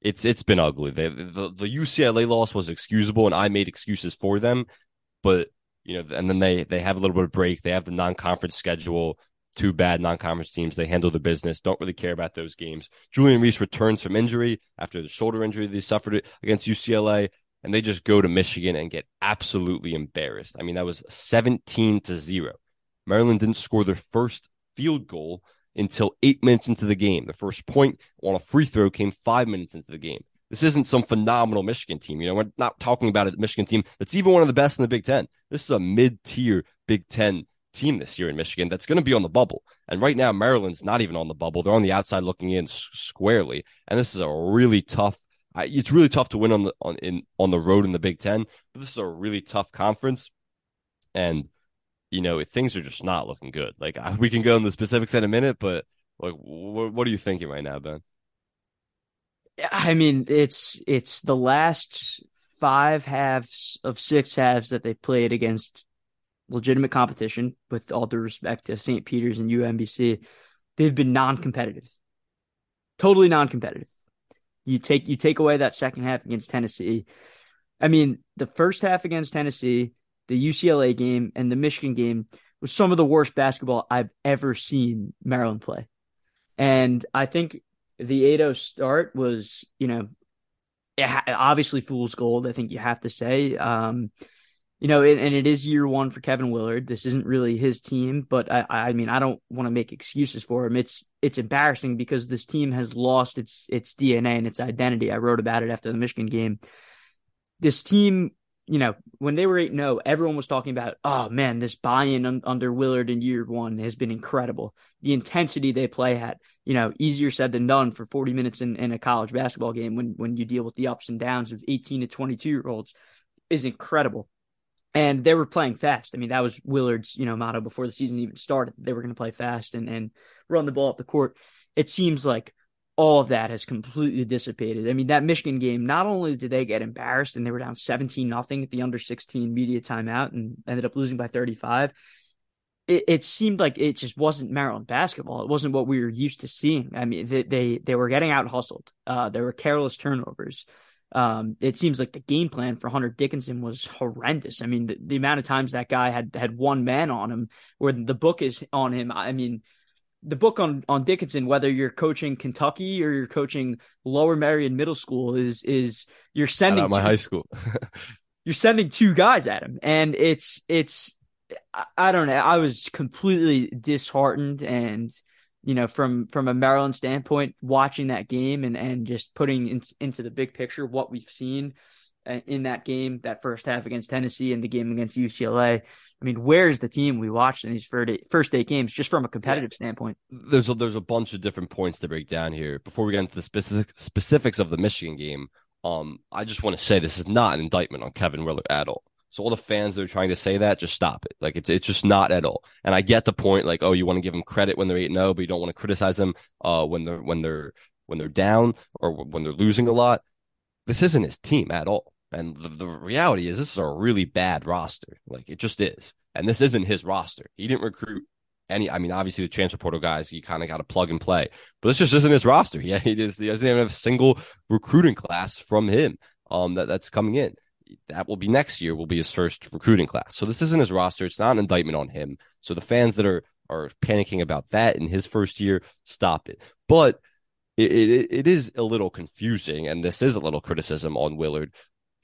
It's It's been ugly. They, the, the U C L A loss was excusable, and I made excuses for them. But, you know, and then they, they have a little bit of break. They have the non-conference schedule. Two bad non-conference teams. They handle the business. Don't really care about those games. Julian Reese returns from injury after the shoulder injury they suffered against U C L A. And they just go to Michigan and get absolutely embarrassed. I mean, that was seventeen to zero. Maryland didn't score their first field goal until eight minutes into the game. The first point on a free throw came five minutes into the game. This isn't some phenomenal Michigan team. You know, we're not talking about a Michigan team that's even one of the best in the Big Ten. This is a mid-tier Big Ten team this year in Michigan that's going to be on the bubble. And right now, Maryland's not even on the bubble. They're on the outside looking in squarely. And this is a really tough It's really tough to win on the on in on the road in the Big Ten, but this is a really tough conference, and you know things are just not looking good. Like I, we can go into the specifics in a minute, but like, wh- what are you thinking right now, Ben? I mean, it's it's the last five halves of six halves that they've played against legitimate competition. With all due respect to Saint Peter's and U M B C, they've been non-competitive, totally non-competitive. You take you take away that second half against Tennessee. I mean, the first half against Tennessee, the U C L A game, and the Michigan game was some of the worst basketball I've ever seen Maryland play. And I think the eight oh start was, you know, obviously fool's gold, I think you have to say. Um, you know, and, and it is year one for Kevin Willard. This isn't really his team, but I, I mean, I don't want to make excuses for him. It's it's embarrassing because this team has lost its its D N A and its identity. I wrote about it after the Michigan game. This team, you know, when they were eight and oh, everyone was talking about, oh man, this buy-in un- under Willard in year one has been incredible. The intensity they play at, you know, easier said than done for forty minutes in, in a college basketball game when when you deal with the ups and downs of eighteen to twenty-two-year-olds is incredible. And they were playing fast. I mean, that was Willard's, you know, motto before the season even started. They were going to play fast and, and run the ball up the court. It seems like all of that has completely dissipated. I mean, that Michigan game, not only did they get embarrassed and they were down seventeen nothing at the under sixteen media timeout and ended up losing by thirty-five, it, it seemed like it just wasn't Maryland basketball. It wasn't what we were used to seeing. I mean, they they, they were getting out hustled. Uh, there were careless turnovers. Um, it seems like the game plan for Hunter Dickinson was horrendous. I mean, the, the amount of times that guy had, had one man on him where the book is on him. I mean, the book on, on Dickinson, whether you're coaching Kentucky or you're coaching Lower Merion Middle School is, is you're sending two, my high school, you're sending two guys at him. And it's, it's, I, I don't know. I was completely disheartened and, you know, from, from a Maryland standpoint, watching that game and, and just putting in, into the big picture what we've seen in that game, that first half against Tennessee and the game against U C L A. I mean, where's the team we watched in these first eight games just from a competitive yeah. standpoint? There's a, there's a bunch of different points to break down here. Before we get into the specific, specifics of the Michigan game, um, I just want to say this is not an indictment on Kevin Willard at all. So all the fans that are trying to say that, just stop it. Like, it's it's just not at all. And I get the point, like, oh, you want to give them credit when they're eight and oh, but you don't want to criticize them uh, when they're when they're when they're down or when they're losing a lot. This isn't his team at all. And the, the reality is this is a really bad roster. Like, it just is. And this isn't his roster. He didn't recruit any. I mean, obviously the transfer portal guys, you kind of got to plug and play. But this just isn't his roster. Yeah, he, he, he doesn't even have a single recruiting class from him um, that, that's coming in. That will be next year will be his first recruiting class. So this isn't his roster. It's not an indictment on him. So the fans that are, are panicking about that in his first year, stop it. But it, it it is a little confusing. And this is a little criticism on Willard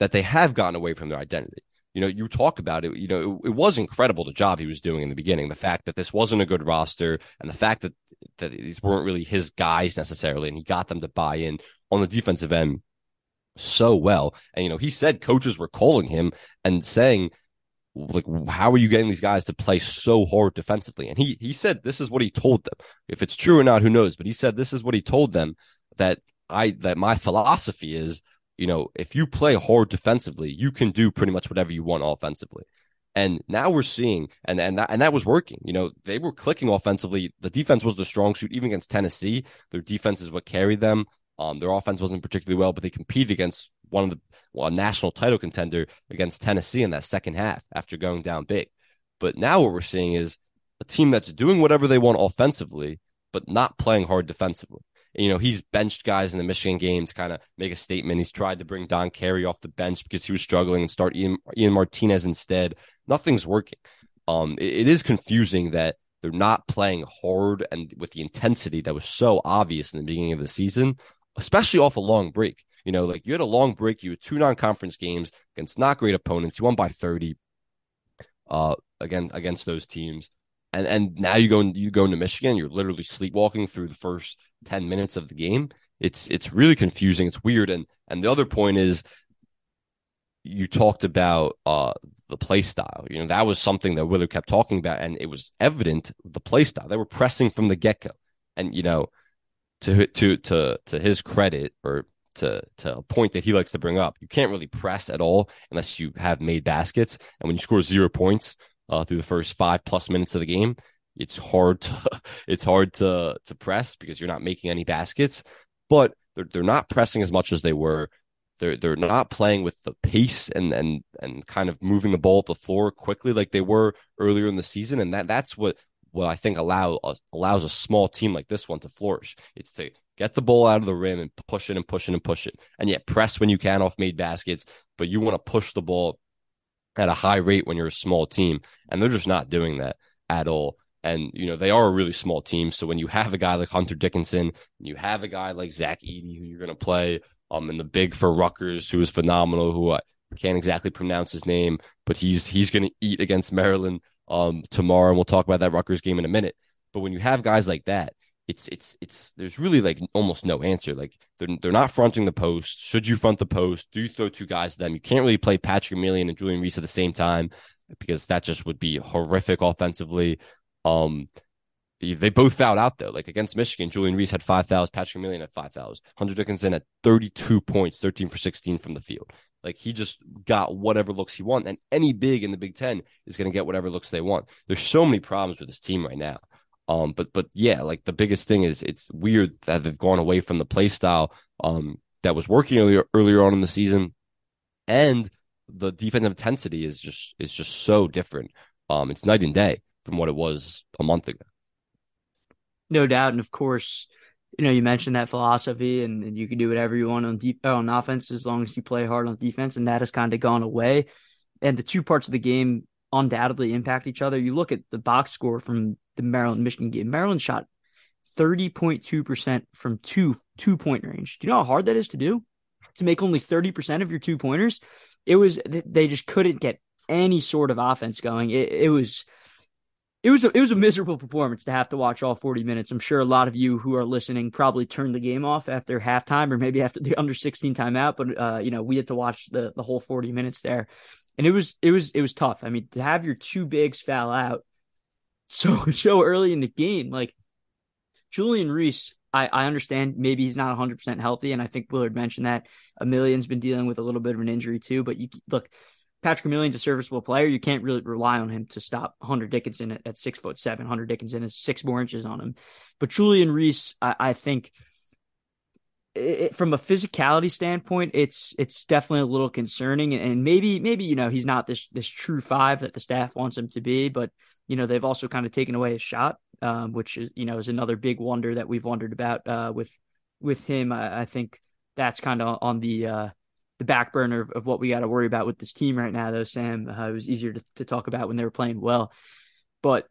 that they have gotten away from their identity. You know, you talk about it, you know, it, it was incredible the job he was doing in the beginning. The fact that this wasn't a good roster and the fact that, that these weren't really his guys necessarily. And he got them to buy in on the defensive end so well. And, you know, he said coaches were calling him and saying, like, how are you getting these guys to play so hard defensively? And he he said this is what he told them. If it's true or not, who knows? But he said this is what he told them, that I that my philosophy is, you know, if you play hard defensively, you can do pretty much whatever you want offensively. And now we're seeing, and and that, and that was working. You know, they were clicking offensively. The defense was the strong suit, even against Tennessee. Their defense is what carried them. Um, their offense wasn't particularly well, but they competed against one of the well, a national title contender against Tennessee in that second half after going down big. But now what we're seeing is a team that's doing whatever they want offensively, but not playing hard defensively. You know, he's benched guys in the Michigan game to kind of make a statement. He's tried to bring Don Carey off the bench because he was struggling and start Ian, Ian Martinez instead. Nothing's working. Um, it, it is confusing that they're not playing hard and with the intensity that was so obvious in the beginning of the season, especially off a long break. You know, like you had a long break. You had two non-conference games against not great opponents. You won by thirty uh, against, against those teams. And and now you go you go into Michigan, you're literally sleepwalking through the first ten minutes of the game. It's it's really confusing. It's weird. And and the other point is, you talked about uh, the play style. You know, that was something that Willard kept talking about, and it was evident the play style. They were pressing from the get go. And you know, to to to to his credit, or to to a point that he likes to bring up, you can't really press at all unless you have made baskets. And when you score zero points Uh, through the first five plus minutes of the game, it's hard to it's hard to to press because you're not making any baskets. But they're they're not pressing as much as they were. They're they're not playing with the pace and and and kind of moving the ball up the floor quickly like they were earlier in the season. And that that's what what I think allow uh, allows a small team like this one to flourish. It's to get the ball out of the rim and push it and push it and push it, and yet press when you can off made baskets. But you want to push the ball at a high rate when you're a small team, and they're just not doing that at all. And, you know, they are a really small team. So when you have a guy like Hunter Dickinson, and you have a guy like Zach Edey, who you're going to play um, in the big for Rutgers, who is phenomenal, who I can't exactly pronounce his name, but he's, he's going to eat against Maryland um, tomorrow. And we'll talk about that Rutgers game in a minute. But when you have guys like that, it's, it's, it's, there's really like almost no answer. Like they're, they're not fronting the post. Should you front the post? Do you throw two guys to them? You can't really play Patrick Millian and Julian Reese at the same time because that just would be horrific offensively. Um, they both fouled out though. Like against Michigan, Julian Reese had five fouls, Patrick Millian had five fouls, Hunter Dickinson had thirty-two points, thirteen for sixteen from the field. Like he just got whatever looks he wants, and any big in the Big Ten is going to get whatever looks they want. There's so many problems with this team right now. Um, but, but yeah, like the biggest thing is it's weird that they've gone away from the play style um, that was working earlier, earlier on in the season. And the defensive intensity is just, it's just so different. Um, it's night and day from what it was a month ago. No doubt. And of course, you know, you mentioned that philosophy, and, and you can do whatever you want on de- on offense, as long as you play hard on defense. And that has kind of gone away, and the two parts of the game undoubtedly impact each other. You look at the box score from the Maryland-Michigan game. Maryland shot thirty point two percent from two, two-point range. Do you know how hard that is to do? To make only thirty percent of your two-pointers? It was, they just couldn't get any sort of offense going. It, it was, it was, a, it was a miserable performance to have to watch all forty minutes. I'm sure a lot of you who are listening probably turned the game off after halftime, or maybe after the under sixteen timeout, but uh, you know, we had to watch the, the whole forty minutes there. And it was, it was, it was tough. I mean, to have your two bigs foul out So so early in the game. Like Julian Reese, I, I understand maybe he's not one hundred percent healthy, and I think Willard mentioned that Amelian's been dealing with a little bit of an injury too. But you look, Patrick Amelian's a serviceable player. You can't really rely on him to stop Hunter Dickinson at, at six foot seven. Hunter Dickinson is six more inches on him. But Julian Reese, I, I think it, from a physicality standpoint, it's it's definitely a little concerning. And, and maybe maybe you know he's not this this true five that the staff wants him to be, but you know, they've also kind of taken away his shot, um, which is, you know, is another big wonder that we've wondered about uh, with with him. I, I think that's kind of on the uh, the back burner of, of what we got to worry about with this team right now, though, Sam. Uh, it was easier to, to talk about when they were playing well. But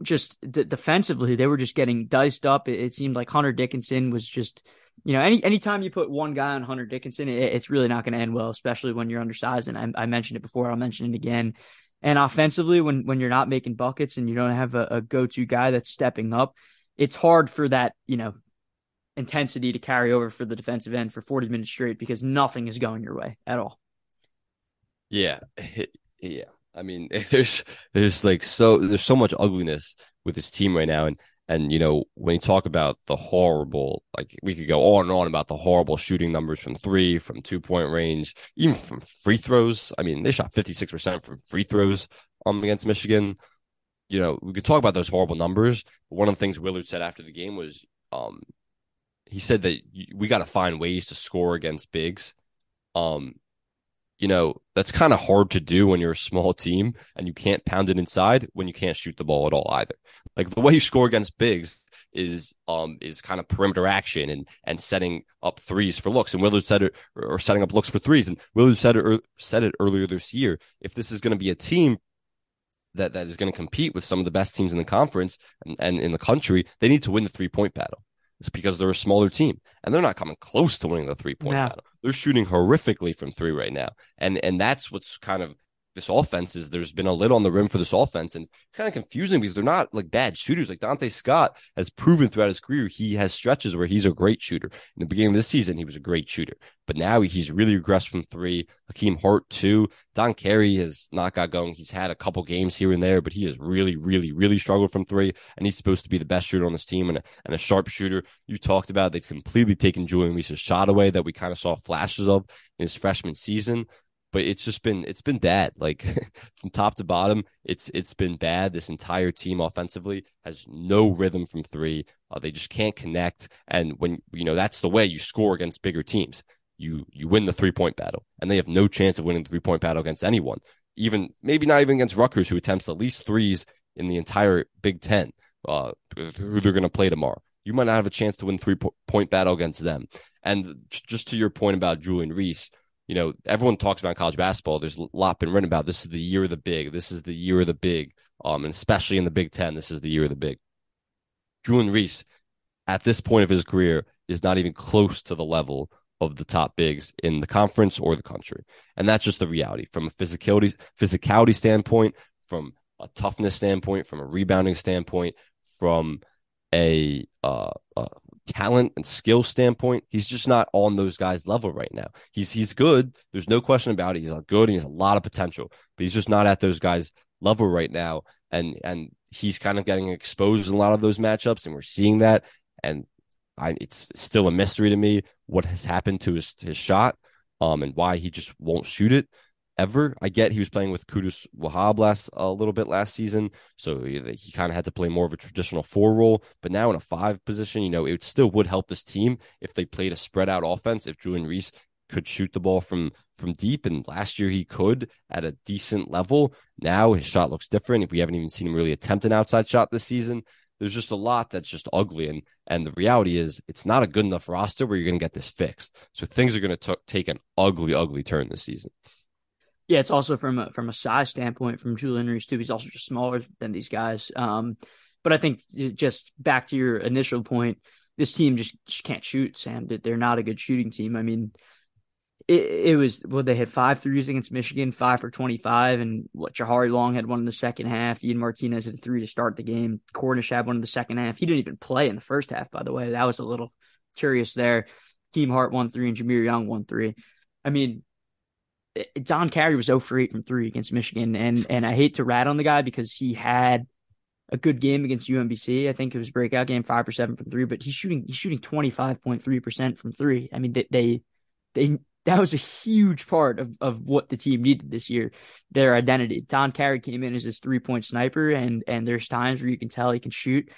just d- defensively, they were just getting diced up. It, it seemed like Hunter Dickinson was just, you know, any anytime you put one guy on Hunter Dickinson, it, it's really not going to end well, especially when you're undersized. And I, I mentioned it before, I'll mention it again. And offensively, when, when you're not making buckets and you don't have a, a go-to guy that's stepping up, it's hard for that, you know, intensity to carry over for the defensive end for forty minutes straight because nothing is going your way at all. Yeah. Yeah. I mean, there's, there's like, so there's so much ugliness with this team right now. And, and, you know, when you talk about the horrible, like we could go on and on about the horrible shooting numbers from three, from two point range, even from free throws. I mean, they shot fifty-six percent from free throws um, against Michigan. You know, we could talk about those horrible numbers. But one of the things Willard said after the game was um, he said that we got to find ways to score against bigs. Um, you know, that's kind of hard to do when you're a small team and you can't pound it inside when you can't shoot the ball at all either. Like the way you score against bigs is um is kind of perimeter action and and setting up threes for looks. And Willard said it, or setting up looks for threes. And Willard said it, or said it earlier this year. If this is going to be a team that that is going to compete with some of the best teams in the conference and, and in the country, they need to win the three point battle. It's because they're a smaller team and they're not coming close to winning the three point no. battle. They're shooting horrifically from three right now. And and that's what's kind of this offense is there's been a lid on the rim for this offense, and kind of confusing because they're not like bad shooters. Like Dante Scott has proven throughout his career, he has stretches where he's a great shooter. In the beginning of this season, he was a great shooter, but now he's really regressed from three. Hakeem Hart, two. Don Carey has not got going. He's had a couple games here and there, but he has really, really, really struggled from three, and he's supposed to be the best shooter on this team and a, and a sharp shooter. You talked about they've completely taken Julian Reese's shot away that we kind of saw flashes of in his freshman season. But it's just been it's been bad. Like from top to bottom, it's it's been bad. This entire team offensively has no rhythm from three. Uh, they just can't connect. And when you know that's the way you score against bigger teams, you you win the three point battle. And they have no chance of winning the three point battle against anyone. Even maybe not even against Rutgers, who attempts at least threes in the entire Big Ten, uh, who they're going to play tomorrow. You might not have a chance to win three po- point battle against them. And just to your point about Julian Reese. You know, everyone talks about college basketball. There's a lot been written about. This is the year of the big. This is the year of the big. Um, and especially in the Big Ten, this is the year of the big. Julian Reese, at this point of his career, is not even close to the level of the top bigs in the conference or the country. And that's just the reality from a physicality, physicality standpoint, from a toughness standpoint, from a rebounding standpoint, from a uh, uh talent and skill standpoint. He's just not on those guys' level right now. He's he's good. There's no question about it. He's good and he has a lot of potential, but he's just not at those guys' level right now. And and he's kind of getting exposed in a lot of those matchups, and we're seeing that. And I, it's still a mystery to me what has happened to his his shot, um, and why he just won't shoot it ever. I get he was playing with Kudus Wahab last a uh, little bit last season, so he, he kind of had to play more of a traditional four role. But now in a five position, you know, it still would help this team if they played a spread out offense. If Julian Reese could shoot the ball from from deep, and last year he could at a decent level. Now his shot looks different. If we haven't even seen him really attempt an outside shot this season, there's just a lot that's just ugly. And and the reality is it's not a good enough roster where you're going to get this fixed. So things are going to take an ugly, ugly turn this season. Yeah, it's also from a, from a size standpoint from Julian Reese too. He's also just smaller than these guys. Um, but I think just back to your initial point, this team just, just can't shoot, Sam. They're not a good shooting team. I mean, it, it was well, they had five threes against Michigan, five for twenty-five, and what Jahari Long had one in the second half. Ian Martinez had a three to start the game. Cornish had one in the second half. He didn't even play in the first half, by the way. That was a little curious there. Keem Hart one three and Jameer Young one three. I mean, Don Carey was zero for eight from three against Michigan, and and I hate to rat on the guy because he had a good game against U M B C. I think it was breakout game, five for seven from three, but he's shooting he's shooting twenty-five point three percent from three. I mean, they, they they that was a huge part of of what the team needed this year, their identity. Don Carey came in as this three point sniper, and and there's times where you can tell he can shoot,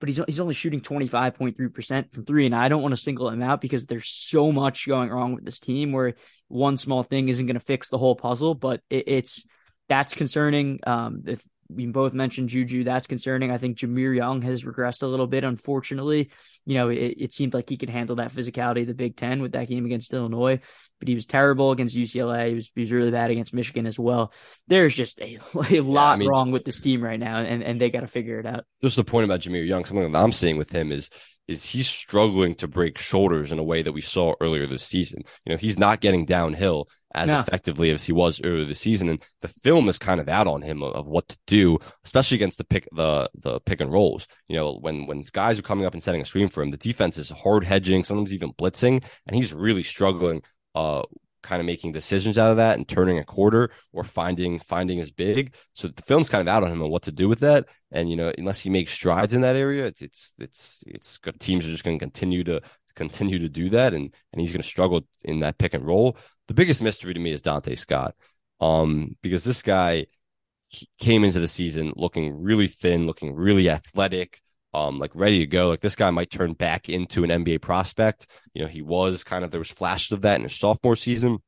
but he's he's only shooting twenty-five point three percent from three, and I don't want to single him out because there's so much going wrong with this team where one small thing isn't going to fix the whole puzzle, but it, it's that's concerning. Um, if we both mentioned Juju, that's concerning. I think Jameer Young has regressed a little bit, unfortunately. You know, it, it seemed like he could handle that physicality of the Big Ten with that game against Illinois, but he was terrible against U C L A. He was, he was really bad against Michigan as well. There's just a, a lot yeah, I mean, wrong with this team right now, and, and they got to figure it out. Just the point about Jameer Young, something that I'm seeing with him is is he's struggling to break shoulders in a way that we saw earlier this season. You know, he's not getting downhill as no. effectively as he was earlier this season, and the film is kind of out on him of, of what to do, especially against the pick the the pick and rolls. You know, when when guys are coming up and setting a screen for him, the defense is hard hedging, sometimes even blitzing, and he's really struggling. Uh, kind of making decisions out of that and turning a quarter or finding finding his big. So the film's kind of out on him on what to do with that. And, you know, unless he makes strides in that area, it's it's it's good. Teams are just going to continue to continue to do that. And, and he's going to struggle in that pick and roll. The biggest mystery to me is Dante Scott, um, because this guy came into the season looking really thin, looking really athletic, um, like ready to go. Like this guy might turn back into an N B A prospect. You know, he was kind of, there was flashes of that in his sophomore season.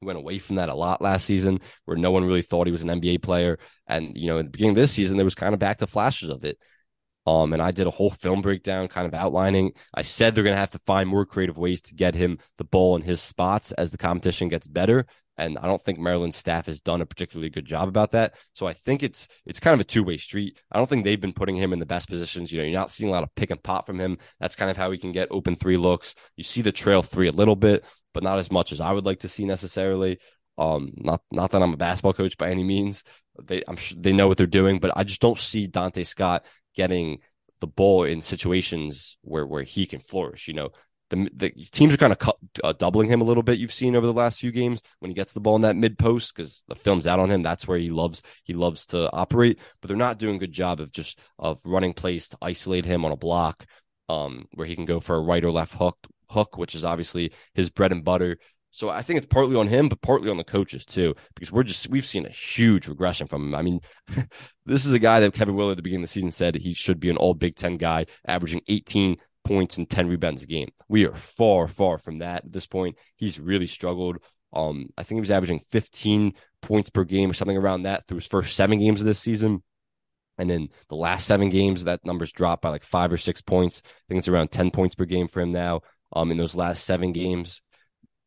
He went away from that a lot last season where no one really thought he was an N B A player. And, you know, at the beginning of this season, there was kind of back to flashes of it. Um, and I did a whole film breakdown kind of outlining. I said they're going to have to find more creative ways to get him the ball in his spots as the competition gets better. And I don't think Maryland's staff has done a particularly good job about that. So I think it's it's kind of a two-way street. I don't think they've been putting him in the best positions. You know, you're not seeing a lot of pick and pop from him. That's kind of how he can get open three looks. You see the trail three a little bit, but not as much as I would like to see necessarily. Um, not not that I'm a basketball coach by any means. They I'm sure they know what they're doing, but I just don't see Dante Scott getting the ball in situations where, where he can flourish. You know, the, the teams are kind of cu- uh, doubling him a little bit. You've seen over the last few games when he gets the ball in that mid post, because the film's out on him. That's where he loves, he loves to operate, but they're not doing a good job of just of running plays to isolate him on a block um, where he can go for a right or left hook hook, which is obviously his bread and butter. So I think it's partly on him, but partly on the coaches too, because we're just, we've seen a huge regression from him. I mean, this is a guy that Kevin Willard at the beginning of the season said he should be an all Big Ten guy, averaging eighteen points and ten rebounds a game. We are far, far from that at this point. He's really struggled. Um, I think he was averaging fifteen points per game or something around that through his first seven games of this season. And in the last seven games, that number's dropped by like five or six points. I think it's around ten points per game for him now. Um, in those last seven games.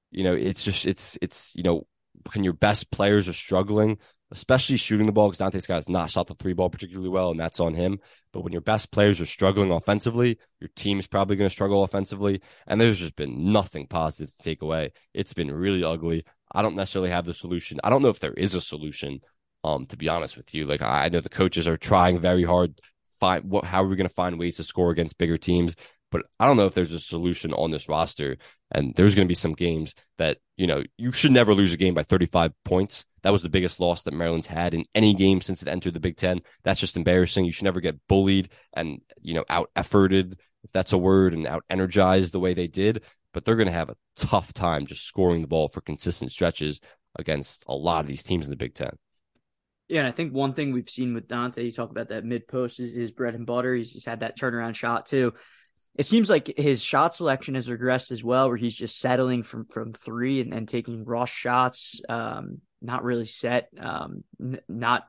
You know, it's just, it's, it's, you know, when your best players are struggling, especially shooting the ball, because Dante Scott has not shot the three ball particularly well, and that's on him. But when your best players are struggling offensively, your team is probably going to struggle offensively. And there's just been nothing positive to take away. It's been really ugly. I don't necessarily have the solution. I don't know if there is a solution, um, to be honest with you. Like, I know the coaches are trying very hard. Find what, how are we going to find ways to score against bigger teams? But I don't know if there's a solution on this roster. And there's going to be some games that, you know, you should never lose a game by thirty-five points. That was the biggest loss that Maryland's had in any game since it entered the Big Ten. That's just embarrassing. You should never get bullied and, you know, out-efforted, if that's a word, and out-energized the way they did. But they're going to have a tough time just scoring the ball for consistent stretches against a lot of these teams in the Big Ten. Yeah, and I think one thing we've seen with Dante, you talk about that mid-post, is his bread and butter. He's just had that turnaround shot, too. It seems like his shot selection has regressed as well, where he's just settling from, from three and, and taking rush shots, um, not really set, um, n- not,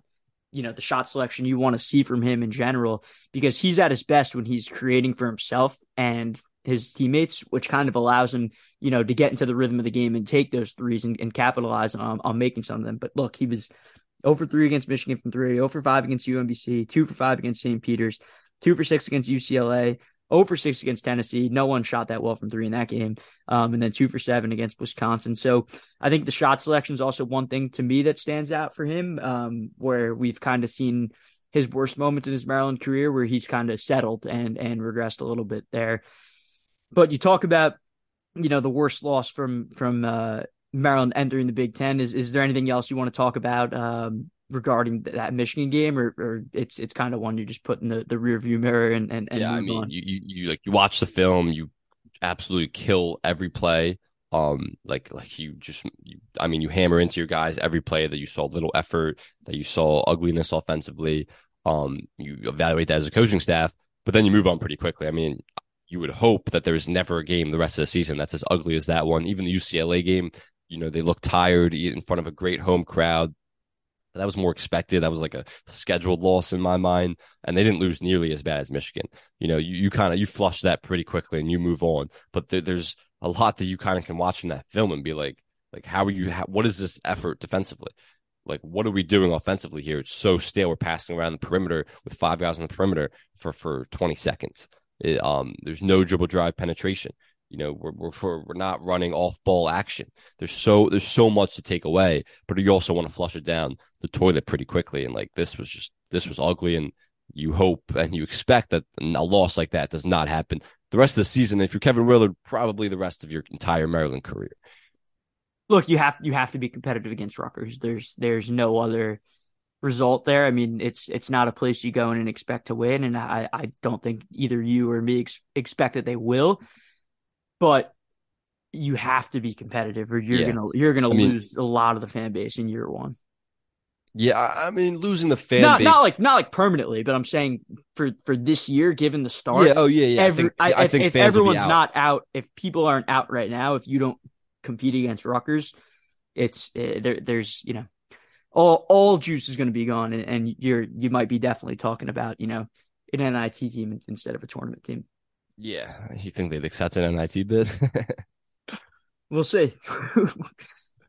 you know, the shot selection you want to see from him in general, because he's at his best when he's creating for himself and his teammates, which kind of allows him, you know, to get into the rhythm of the game and take those threes and, and capitalize on, on making some of them. But look, he was zero for three against Michigan from three, zero for five against U M B C, two for five against Saint Peter's, two for six against U C L A, zero for six against Tennessee. No one shot that well from three in that game. Um, and then two for seven against Wisconsin. So I think the shot selection is also one thing to me that stands out for him, um, where we've kind of seen his worst moments in his Maryland career, where he's kind of settled and, and regressed a little bit there. But you talk about, you know, the worst loss from, from, uh, Maryland entering the Big Ten. Is, is there anything else you want to talk about, um, regarding that Michigan game, or, or it's it's kind of one you just put in the, the rearview mirror and and, and yeah, move I mean, on. You, you you like you watch the film, you absolutely kill every play. Um, like like you just, you, I mean, you hammer into your guys every play that you saw little effort, that you saw ugliness offensively. Um, you evaluate that as a coaching staff, but then you move on pretty quickly. I mean, you would hope that there is never a game the rest of the season that's as ugly as that one. Even the U C L A game, you know, they look tired in front of a great home crowd. That was more expected. That was like a scheduled loss in my mind. And they didn't lose nearly as bad as Michigan. You know, you, you kind of, you flush that pretty quickly and you move on. But there, there's a lot that you kind of can watch in that film and be like, like, how are you, how, what is this effort defensively? Like, what are we doing offensively here? It's so stale. We're passing around the perimeter with five guys on the perimeter for, for twenty seconds. It, um, there's no dribble drive penetration. You know, we're, we're we're not running off ball action. There's so there's so much to take away, but you also want to flush it down the toilet pretty quickly. And like this was just this was ugly. And you hope and you expect that a loss like that does not happen the rest of the season. If you're Kevin Willard, probably the rest of your entire Maryland career. Look, you have you have to be competitive against Rutgers. There's there's no other result there. I mean, it's it's not a place you go in and expect to win, and I I don't think either you or me ex- expect that they will. But you have to be competitive, or you're yeah. gonna you're gonna I mean, lose a lot of the fan base in year one. Yeah, I mean, losing the fan not, base. Not like not like permanently, but I'm saying for, for this year, given the start. Yeah, oh, yeah, yeah. Every, I think, I, I if, think if everyone's out. not out, if people aren't out right now, if you don't compete against Rutgers, it's uh, there. there's, you know, all all juice is going to be gone, and, and you're you might be definitely talking about, you know, an N I T team instead of a tournament team. Yeah, you think they'd accept an N I T bid? We'll see.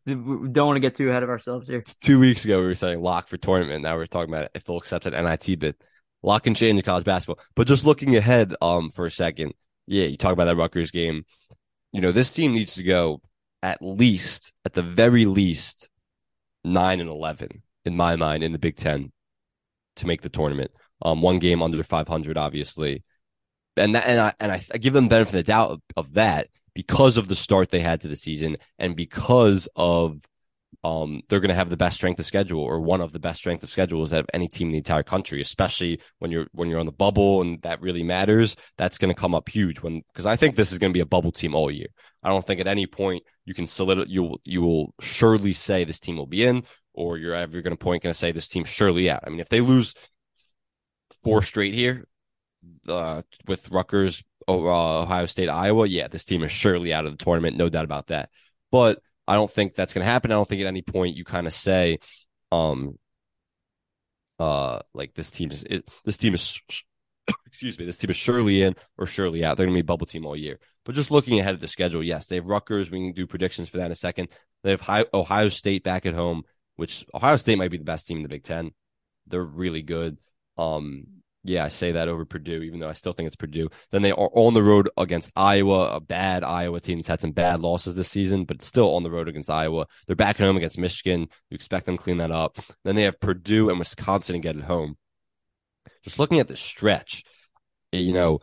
We don't want to get too ahead of ourselves here. It's two weeks ago, we were saying lock for tournament. Now we're talking about if they'll accept an N I T bid. Lock and chain to college basketball. But just looking ahead um, for a second, yeah, you talk about that Rutgers game. You know, this team needs to go at least, at the very least, nine and eleven, in my mind, in the Big Ten to make the tournament. Um, one game under five hundred, obviously. And that, and I and I, I give them benefit of the doubt of, of that, because of the start they had to the season, and because of um, they're going to have the best strength of schedule, or one of the best strength of schedules of any team in the entire country, especially when you're when you're on the bubble, and that really matters. That's going to come up huge when, because I think this is going to be a bubble team all year. I don't think at any point you can solidify you will you will surely say this team will be in, or you're ever going to point going to say this team surely out. I mean, if they lose four straight here uh, with Rutgers, Ohio State, Iowa, yeah, this team is surely out of the tournament, no doubt about that. But I don't think that's going to happen. I don't think at any point you kind of say, um, uh, like this team is it, this team is, excuse me, this team is surely in or surely out. They're going to be a bubble team all year. But just looking ahead of the schedule, yes, they have Rutgers. We can do predictions for that in a second. They have Ohio State back at home, which Ohio State might be the best team in the Big Ten. They're really good. Um, Yeah, I say that over Purdue, even though I still think it's Purdue. Then they are on the road against Iowa, a bad Iowa team that's had some bad losses this season, but still on the road against Iowa. They're back home against Michigan. You expect them to clean that up. Then they have Purdue and Wisconsin to get it home. Just looking at the stretch, you know,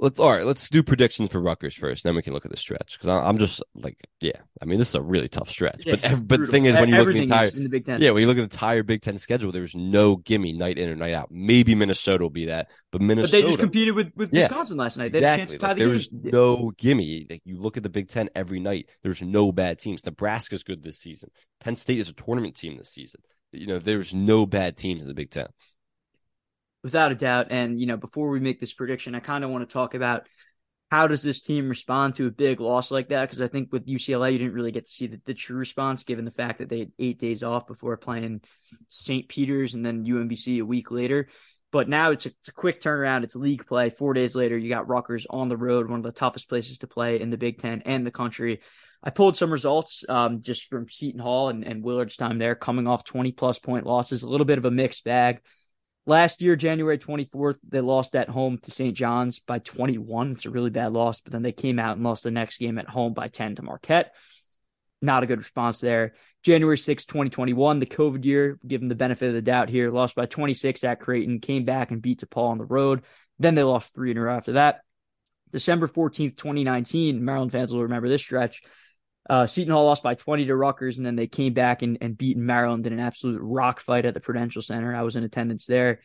let's, all right, let's do predictions for Rutgers first, then we can look at the stretch. Because I'm just like, yeah, I mean, this is a really tough stretch. Yeah, but but the thing is, when you look at the entire, in the Big Ten. yeah, when you look at the entire Big Ten schedule, there's no gimme night in or night out. Maybe Minnesota will be that, but Minnesota. But they just competed with, with yeah, Wisconsin last night. They exactly. had a chance to tie like, the game. There was no gimme. Like, you look at the Big Ten every night. There's no bad teams. Nebraska's good this season. Penn State is a tournament team this season. You know, there's no bad teams in the Big Ten. Without a doubt. And, you know, before we make this prediction, I kind of want to talk about how does this team respond to a big loss like that? Because I think with U C L A, you didn't really get to see the, the true response, given the fact that they had eight days off before playing Saint Peter's and then U M B C a week later. But now it's a, it's a quick turnaround. It's league play. Four days later, you got Rutgers on the road, one of the toughest places to play in the Big Ten and the country. I pulled some results um, just from Seton Hall and, and Willard's time there, coming off twenty-plus point losses, a little bit of a mixed bag. Last year, January twenty-fourth, they lost at home to Saint John's by twenty-one. It's a really bad loss, but then they came out and lost the next game at home by ten to Marquette. Not a good response there. January sixth, twenty twenty-one, the COVID year, given the benefit of the doubt here, lost by twenty-six at Creighton, came back and beat DePaul on the road. Then they lost three in a row after that. December fourteenth, twenty nineteen, Maryland fans will remember this stretch. Uh, Seton Hall lost by twenty to Rutgers, and then they came back and, and beat Maryland in an absolute rock fight at the Prudential Center. I was in attendance there.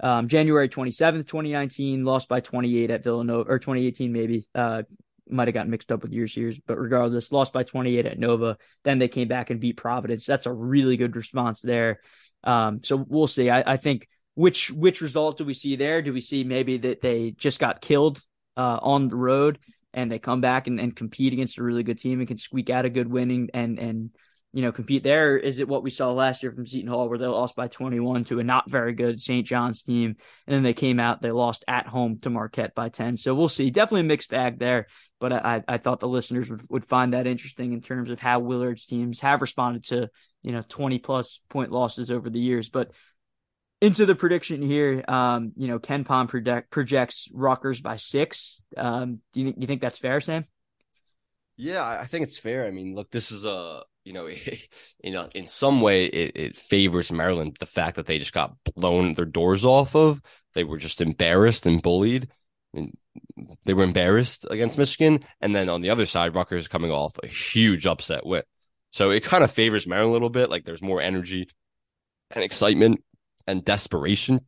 Um, January twenty-seventh, twenty nineteen, lost by twenty-eight at Villanova, or twenty eighteen maybe. Uh, might have gotten mixed up with years here, but regardless, lost by twenty-eight at Nova. Then they came back and beat Providence. That's a really good response there. Um, so we'll see. I, I think which which result do we see there? Do we see maybe that they just got killed uh, on the road, and they come back and, and compete against a really good team and can squeak out a good winning and, and you know, compete there? Or is it what we saw last year from Seton Hall, where they lost by twenty-one to a not very good Saint John's team, and then they came out, they lost at home to Marquette by ten? So we'll see. Definitely a mixed bag there, but I, I thought the listeners would, would find that interesting in terms of how Willard's teams have responded to, you know, twenty-plus point losses over the years. But into the prediction here, um, you know, Ken Pom project, projects Rutgers by six. Um, do you, you think that's fair, Sam? Yeah, I think it's fair. I mean, look, this is a, you know, it, you know, in some way it, it favors Maryland, the fact that they just got blown their doors off of. They were just embarrassed and bullied. I mean, they were embarrassed against Michigan. And then on the other side, Rutgers coming off a huge upset win. So it kind of favors Maryland a little bit. Like, there's more energy and excitement and desperation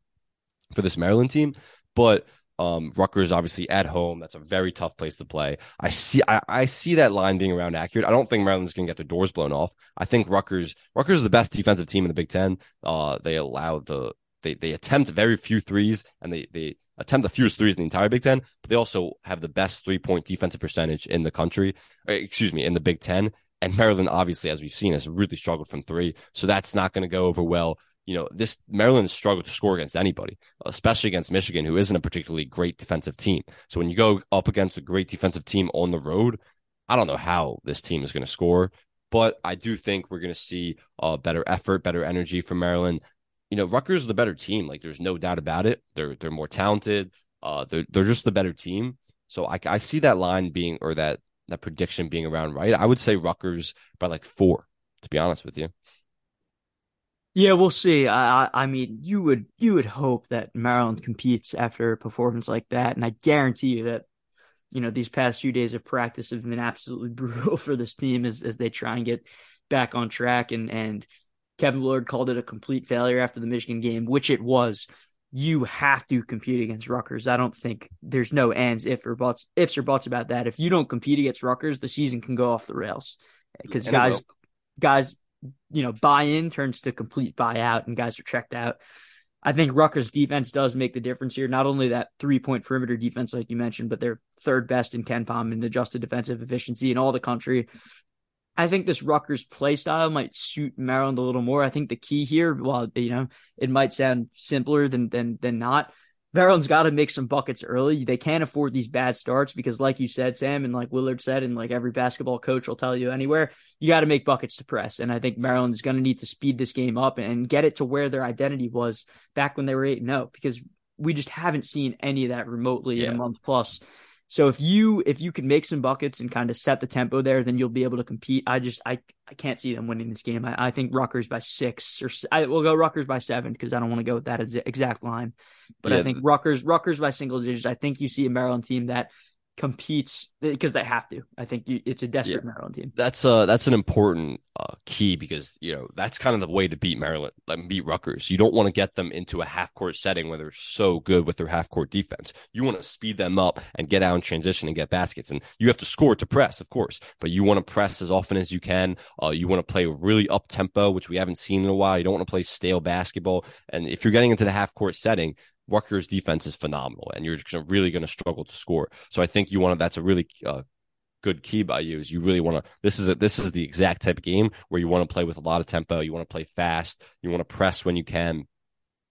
for this Maryland team. But Um, Rutgers obviously at home. That's a very tough place to play. I see I, I see that line being around accurate. I don't think Maryland's going to get their doors blown off. I think Rutgers Rutgers is the best defensive team in the Big Ten. Uh, they allow the they they attempt very few threes, and they they attempt the fewest threes in the entire Big Ten. But they also have the best three point defensive percentage in the country. Or, excuse me, in the Big Ten. And Maryland, obviously, as we've seen, has really struggled from three. So that's not going to go over well. You know, this Maryland has struggled to score against anybody, especially against Michigan, who isn't a particularly great defensive team. So when you go up against a great defensive team on the road, I don't know how this team is going to score, but I do think we're going to see uh, better effort, better energy from Maryland. You know, Rutgers are the better team. Like, there's no doubt about it. They're they're more talented. Uh, they're they're just the better team. So I, I see that line being, or that that prediction being around right. I would say Rutgers by like four, to be honest with you. Yeah, we'll see. I, I, I mean, you would you would hope that Maryland competes after a performance like that, and I guarantee you that, you know, these past few days of practice have been absolutely brutal for this team as as they try and get back on track. And and Kevin Willard called it a complete failure after the Michigan game, which it was. You have to compete against Rutgers. I don't think there's no ands, if or buts, ifs or buts about that. If you don't compete against Rutgers, the season can go off the rails because guys, guys. you know, buy-in turns to complete buy-out, and guys are checked out. I think Rutgers' defense does make the difference here. Not only that three-point perimeter defense, like you mentioned, but they're third best in KenPom in adjusted defensive efficiency in all the country. I think this Rutgers play style might suit Maryland a little more. I think the key here, while, you know, it might sound simpler than than than not, Maryland's got to make some buckets early. They can't afford these bad starts because, like you said, Sam, and like Willard said, and like every basketball coach will tell you anywhere, you got to make buckets to press. And I think Maryland is going to need to speed this game up and get it to where their identity was back when they were eight and oh, because we just haven't seen any of that remotely yeah. in a month plus. So if you if you can make some buckets and kind of set the tempo there, then you'll be able to compete. I just I, I can't see them winning this game. I, I think Rutgers by six, or I will go Rutgers by seven because I don't want to go with that exact line. But yeah. I think Rutgers Rutgers by single digits. I think you see a Maryland team that competes because they have to. I think you, it's a desperate yeah. Maryland team. That's uh that's an important uh, key because you know that's kind of the way to beat Maryland, like beat Rutgers. You don't want to get them into a half court setting where they're so good with their half court defense. You want to speed them up and get out in transition and get baskets. And you have to score to press, of course, but you want to press as often as you can. Uh, you want to play really up tempo, which we haven't seen in a while. You don't want to play stale basketball. And if you're getting into the half court setting, Rutgers' defense is phenomenal, and you're really going to struggle to score. So I think you want to. That's a really uh, good key by you. Is you really want to. This is a, this is the exact type of game where you want to play with a lot of tempo. You want to play fast. You want to press when you can,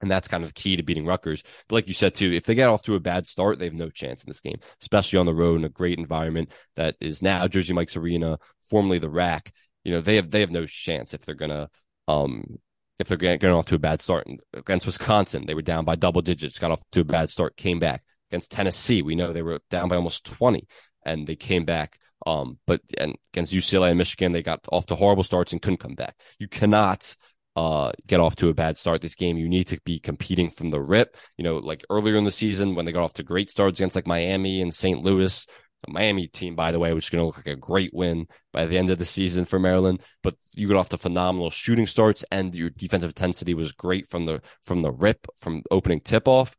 and that's kind of the key to beating Rutgers. But like you said too, if they get off to a bad start, they have no chance in this game, especially on the road in a great environment that is now Jersey Mike's Arena, formerly the Rack. You know they have they have no chance if they're gonna. Um, If they're getting off to a bad start. Against Wisconsin, they were down by double digits, got off to a bad start, came back. Against Tennessee, we know they were down by almost twenty, and they came back. Um, but and against U C L A and Michigan, they got off to horrible starts and couldn't come back. You cannot uh, get off to a bad start this game. You need to be competing from the rip. You know, like earlier in the season when they got off to great starts against like Miami and Saint Louis. The Miami team, by the way, which is going to look like a great win by the end of the season for Maryland. But you got off to phenomenal shooting starts, and your defensive intensity was great from the from the rip, from opening tip-off.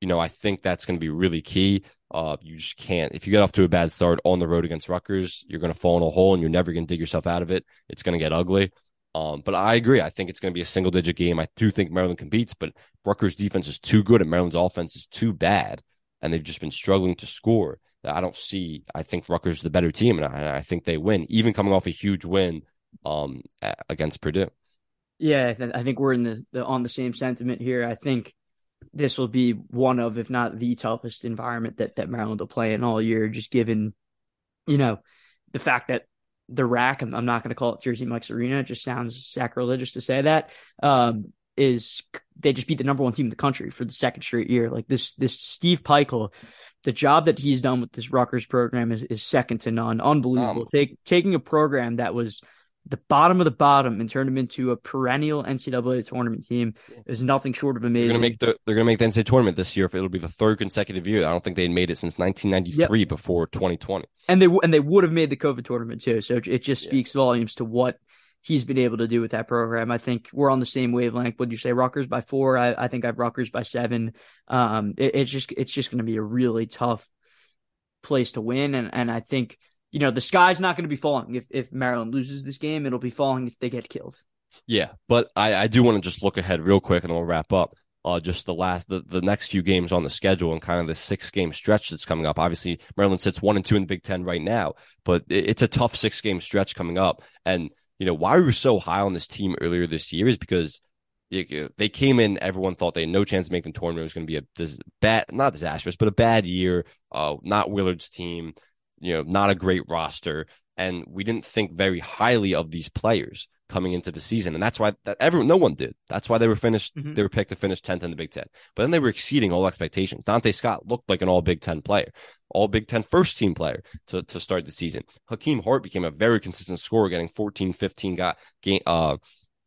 You know, I think that's going to be really key. Uh, you just can't. If you get off to a bad start on the road against Rutgers, you're going to fall in a hole, and you're never going to dig yourself out of it. It's going to get ugly. Um, but I agree. I think it's going to be a single-digit game. I do think Maryland competes, but Rutgers' defense is too good, and Maryland's offense is too bad, and they've just been struggling to score. I don't see. I think Rutgers is the better team, and I, and I think they win, even coming off a huge win um, against Purdue. Yeah, I, th- I think we're in the, the on the same sentiment here. I think this will be one of, if not the toughest environment that, that Maryland will play in all year, just given, you know, the fact that the Rack, I'm, I'm not going to call it Jersey Mike's Arena, it just sounds sacrilegious to say that, um, is they just beat the number one team in the country for the second straight year. Like this, this Steve Peichel, the job that he's done with this Rutgers program is, is second to none. Unbelievable. Um, Take, taking a program that was the bottom of the bottom and turned them into a perennial N C double A tournament team is nothing short of amazing. They're going to make the, they're going to make the N C double A tournament this year. If it'll be the third consecutive year. I don't think they had made it since nineteen ninety-three yep. before twenty twenty. And they, and they would have made the COVID tournament too. So it just speaks yeah. volumes to what he's been able to do with that program. I think we're on the same wavelength. Would you say Rutgers by four? I, I think I have Rutgers by seven. Um, it, it's just it's just going to be a really tough place to win, and and I think you know the sky's not going to be falling if if Maryland loses this game. It'll be falling if they get killed. Yeah, but I, I do want to just look ahead real quick, and I'll wrap up. Uh, just the last, the, the next few games on the schedule and kind of the six game stretch that's coming up. Obviously, Maryland sits one and two in the Big Ten right now, but it, it's a tough six game stretch coming up. And you know why we were so high on this team earlier this year is because it, they came in, everyone thought they had no chance of making the tournament. It was going to be a dis- bad, not disastrous, but a bad year. Uh, not Willard's team. You know, not a great roster, and we didn't think very highly of these players coming into the season, and that's why that everyone, no one did. That's why they were finished. Mm-hmm. They were picked to finish tenth in the Big Ten, but then they were exceeding all expectations. Dante Scott looked like an All Big Ten player, All Big Ten first team player to, to start the season. Hakeem Hart became a very consistent scorer, getting fourteen, fifteen got game, uh,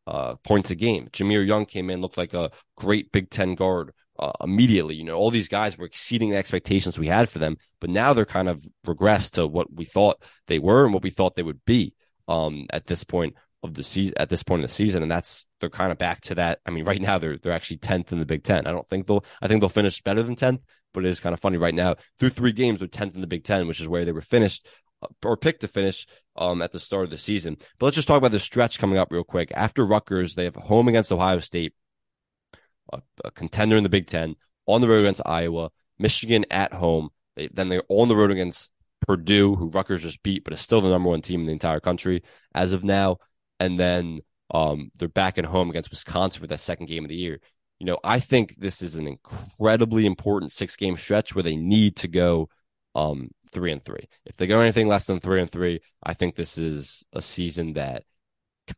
uh, points a game. Jameer Young came in, looked like a great Big Ten guard uh, immediately. You know, all these guys were exceeding the expectations we had for them, but now they're kind of regressed to what we thought they were and what we thought they would be um, at this point. Of the season at this point in the season, and that's they're kind of back to that. I mean, right now they're they're actually tenth in the Big Ten. I don't think they'll I think they'll finish better than tenth, but it is kind of funny right now. Through three games, they're tenth in the Big Ten, which is where they were finished uh, or picked to finish um, at the start of the season. But let's just talk about the stretch coming up real quick. After Rutgers, they have a home against Ohio State, a, a contender in the Big Ten, on the road against Iowa, Michigan at home. They, then they're on the road against Purdue, who Rutgers just beat, but is still the number one team in the entire country as of now. And then um, they're back at home against Wisconsin for that second game of the year. You know, I think this is an incredibly important six-game stretch where they need to go um, three and three. If they go anything less than three and three, I think this is a season that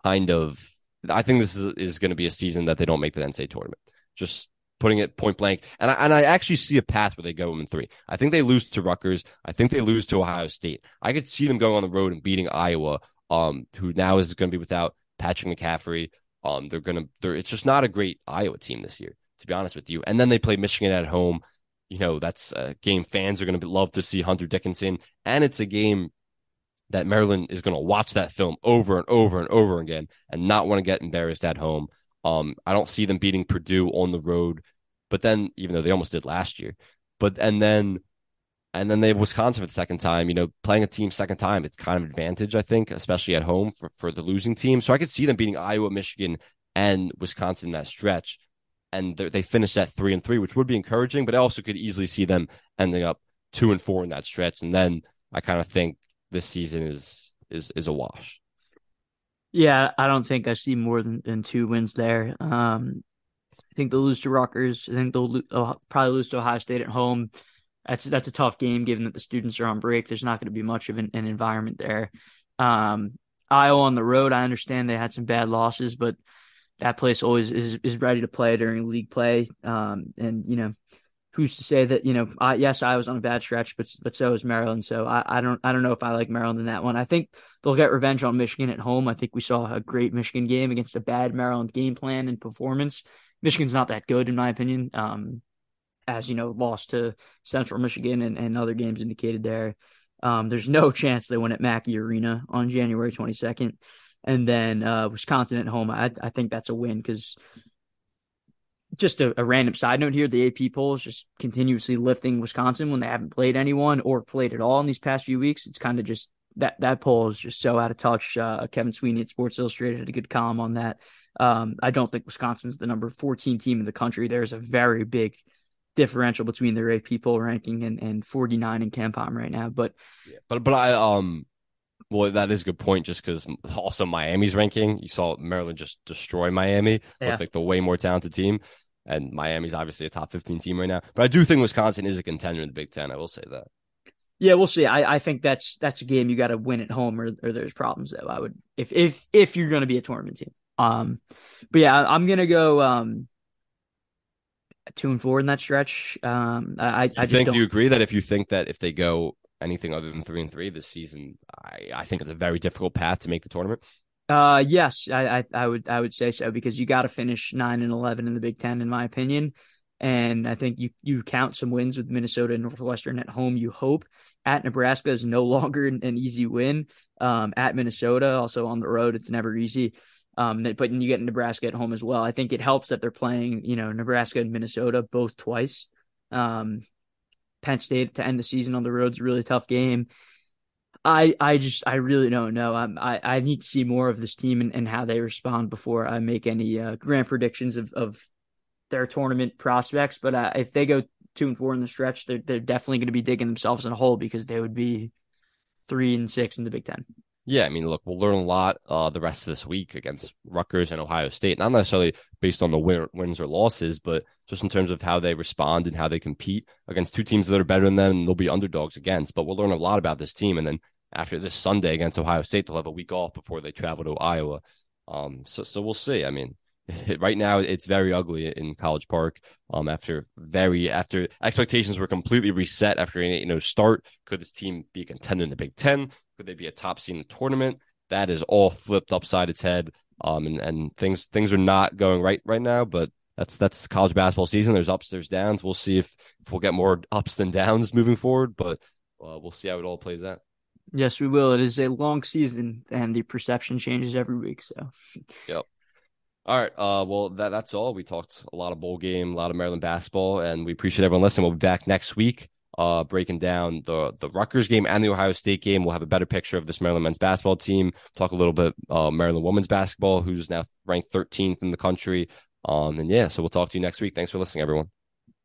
kind of – I think this is, is going to be a season that they don't make the N C A A tournament. Just putting it point blank. And I, and I actually see a path where they go in three. I think they lose to Rutgers. I think they lose to Ohio State. I could see them going on the road and beating Iowa – Um, who now is going to be without Patrick McCaffrey. Um, they're going to. They're. It's just not a great Iowa team this year, to be honest with you. And then they play Michigan at home. You know, that's a game fans are going to love to see Hunter Dickinson, and it's a game that Maryland is going to watch that film over and over and over again, and not want to get embarrassed at home. Um, I don't see them beating Purdue on the road, but then even though they almost did last year, but and then. And then they have Wisconsin for the second time. You know, playing a team second time, it's kind of advantage, I think, especially at home for, for the losing team. So I could see them beating Iowa, Michigan, and Wisconsin in that stretch. And they finish at three and three, which would be encouraging, but I also could easily see them ending up two and four in that stretch. And then I kind of think this season is is is a wash. Yeah, I don't think I see more than, than two wins there. Um, I think they'll lose to Rutgers. I think they'll oh, probably lose to Ohio State at home. That's that's a tough game, given that the students are on break. There's not going to be much of an, an environment there. Um, Iowa on the road, I understand they had some bad losses, but that place always is, is ready to play during league play. Um, and, you know, who's to say that, you know, I, yes, I was on a bad stretch, but but so is Maryland. So I, I don't I don't know if I like Maryland in that one. I think they'll get revenge on Michigan at home. I think we saw a great Michigan game against a bad Maryland game plan and performance. Michigan's not that good, in my opinion. Um as you know, lost to Central Michigan and, and other games indicated there. Um, there's no chance they win at Mackey Arena on January twenty-second. And then uh, Wisconsin at home, I, I think that's a win because just a, a random side note here, the A P poll is just continuously lifting Wisconsin when they haven't played anyone or played at all in these past few weeks. It's kind of just that that poll is just so out of touch. Uh, Kevin Sweeney at Sports Illustrated had a good column on that. Um, I don't think Wisconsin's the number fourteen team in the country. There's a very big differential between their A P poll ranking and, and forty-nine in Kenpom right now, but yeah, but but I um well that is a good point just because also Miami's ranking, you saw Maryland just destroy Miami, yeah. Looked like the way more talented team, and Miami's obviously a top fifteen team right now. But I do think Wisconsin is a contender in the Big Ten. I will say that. Yeah, we'll see. I, I think that's that's a game you got to win at home or, or there's problems though. I would if if if you're going to be a tournament team. Um, but yeah, I, I'm gonna go um. Two and four in that stretch. Um, I, I just think. Don't... Do you agree that if you think that if they go anything other than three and three this season, I, I think it's a very difficult path to make the tournament? Uh, yes, I, I, I would I would say so because you got to finish nine and eleven in the Big Ten, in my opinion. And I think you you count some wins with Minnesota and Northwestern at home, you hope. At Nebraska is no longer an, an easy win. Um, at Minnesota, also on the road, it's never easy. Um, but you get Nebraska at home as well. I think it helps that they're playing, you know, Nebraska and Minnesota both twice. Um, Penn State to end the season on the road is a really tough game. I I just I really don't know. I'm, I I need to see more of this team and, and how they respond before I make any uh, grand predictions of of their tournament prospects. But uh, if they go two and four in the stretch, they're they're definitely going to be digging themselves in a hole because they would be three and six in the Big Ten. Yeah, I mean, look, we'll learn a lot uh, the rest of this week against Rutgers and Ohio State, not necessarily based on the win- wins or losses, but just in terms of how they respond and how they compete against two teams that are better than them and they'll be underdogs against. But we'll learn a lot about this team. And then after this Sunday against Ohio State, they'll have a week off before they travel to Iowa. Um, so, so we'll see. I mean, right now, it's very ugly in College Park. Um, after very after expectations were completely reset after an eight and oh start, could this team be a contender in the Big Ten? Could they be a top seed in the tournament? That is all flipped upside its head. Um, and, and things things are not going right right now. But that's that's college basketball season. There's ups, there's downs. We'll see if, if we'll get more ups than downs moving forward. But uh, we'll see how it all plays out. Yes, we will. It is a long season, and the perception changes every week. So, yep. All right. Uh, well, that, that's all. We talked a lot of bowl game, a lot of Maryland basketball, and we appreciate everyone listening. We'll be back next week uh, breaking down the, the Rutgers game and the Ohio State game. We'll have a better picture of this Maryland men's basketball team. Talk a little bit uh, Maryland women's basketball, who's now ranked thirteenth in the country. Um, and yeah, so we'll talk to you next week. Thanks for listening, everyone.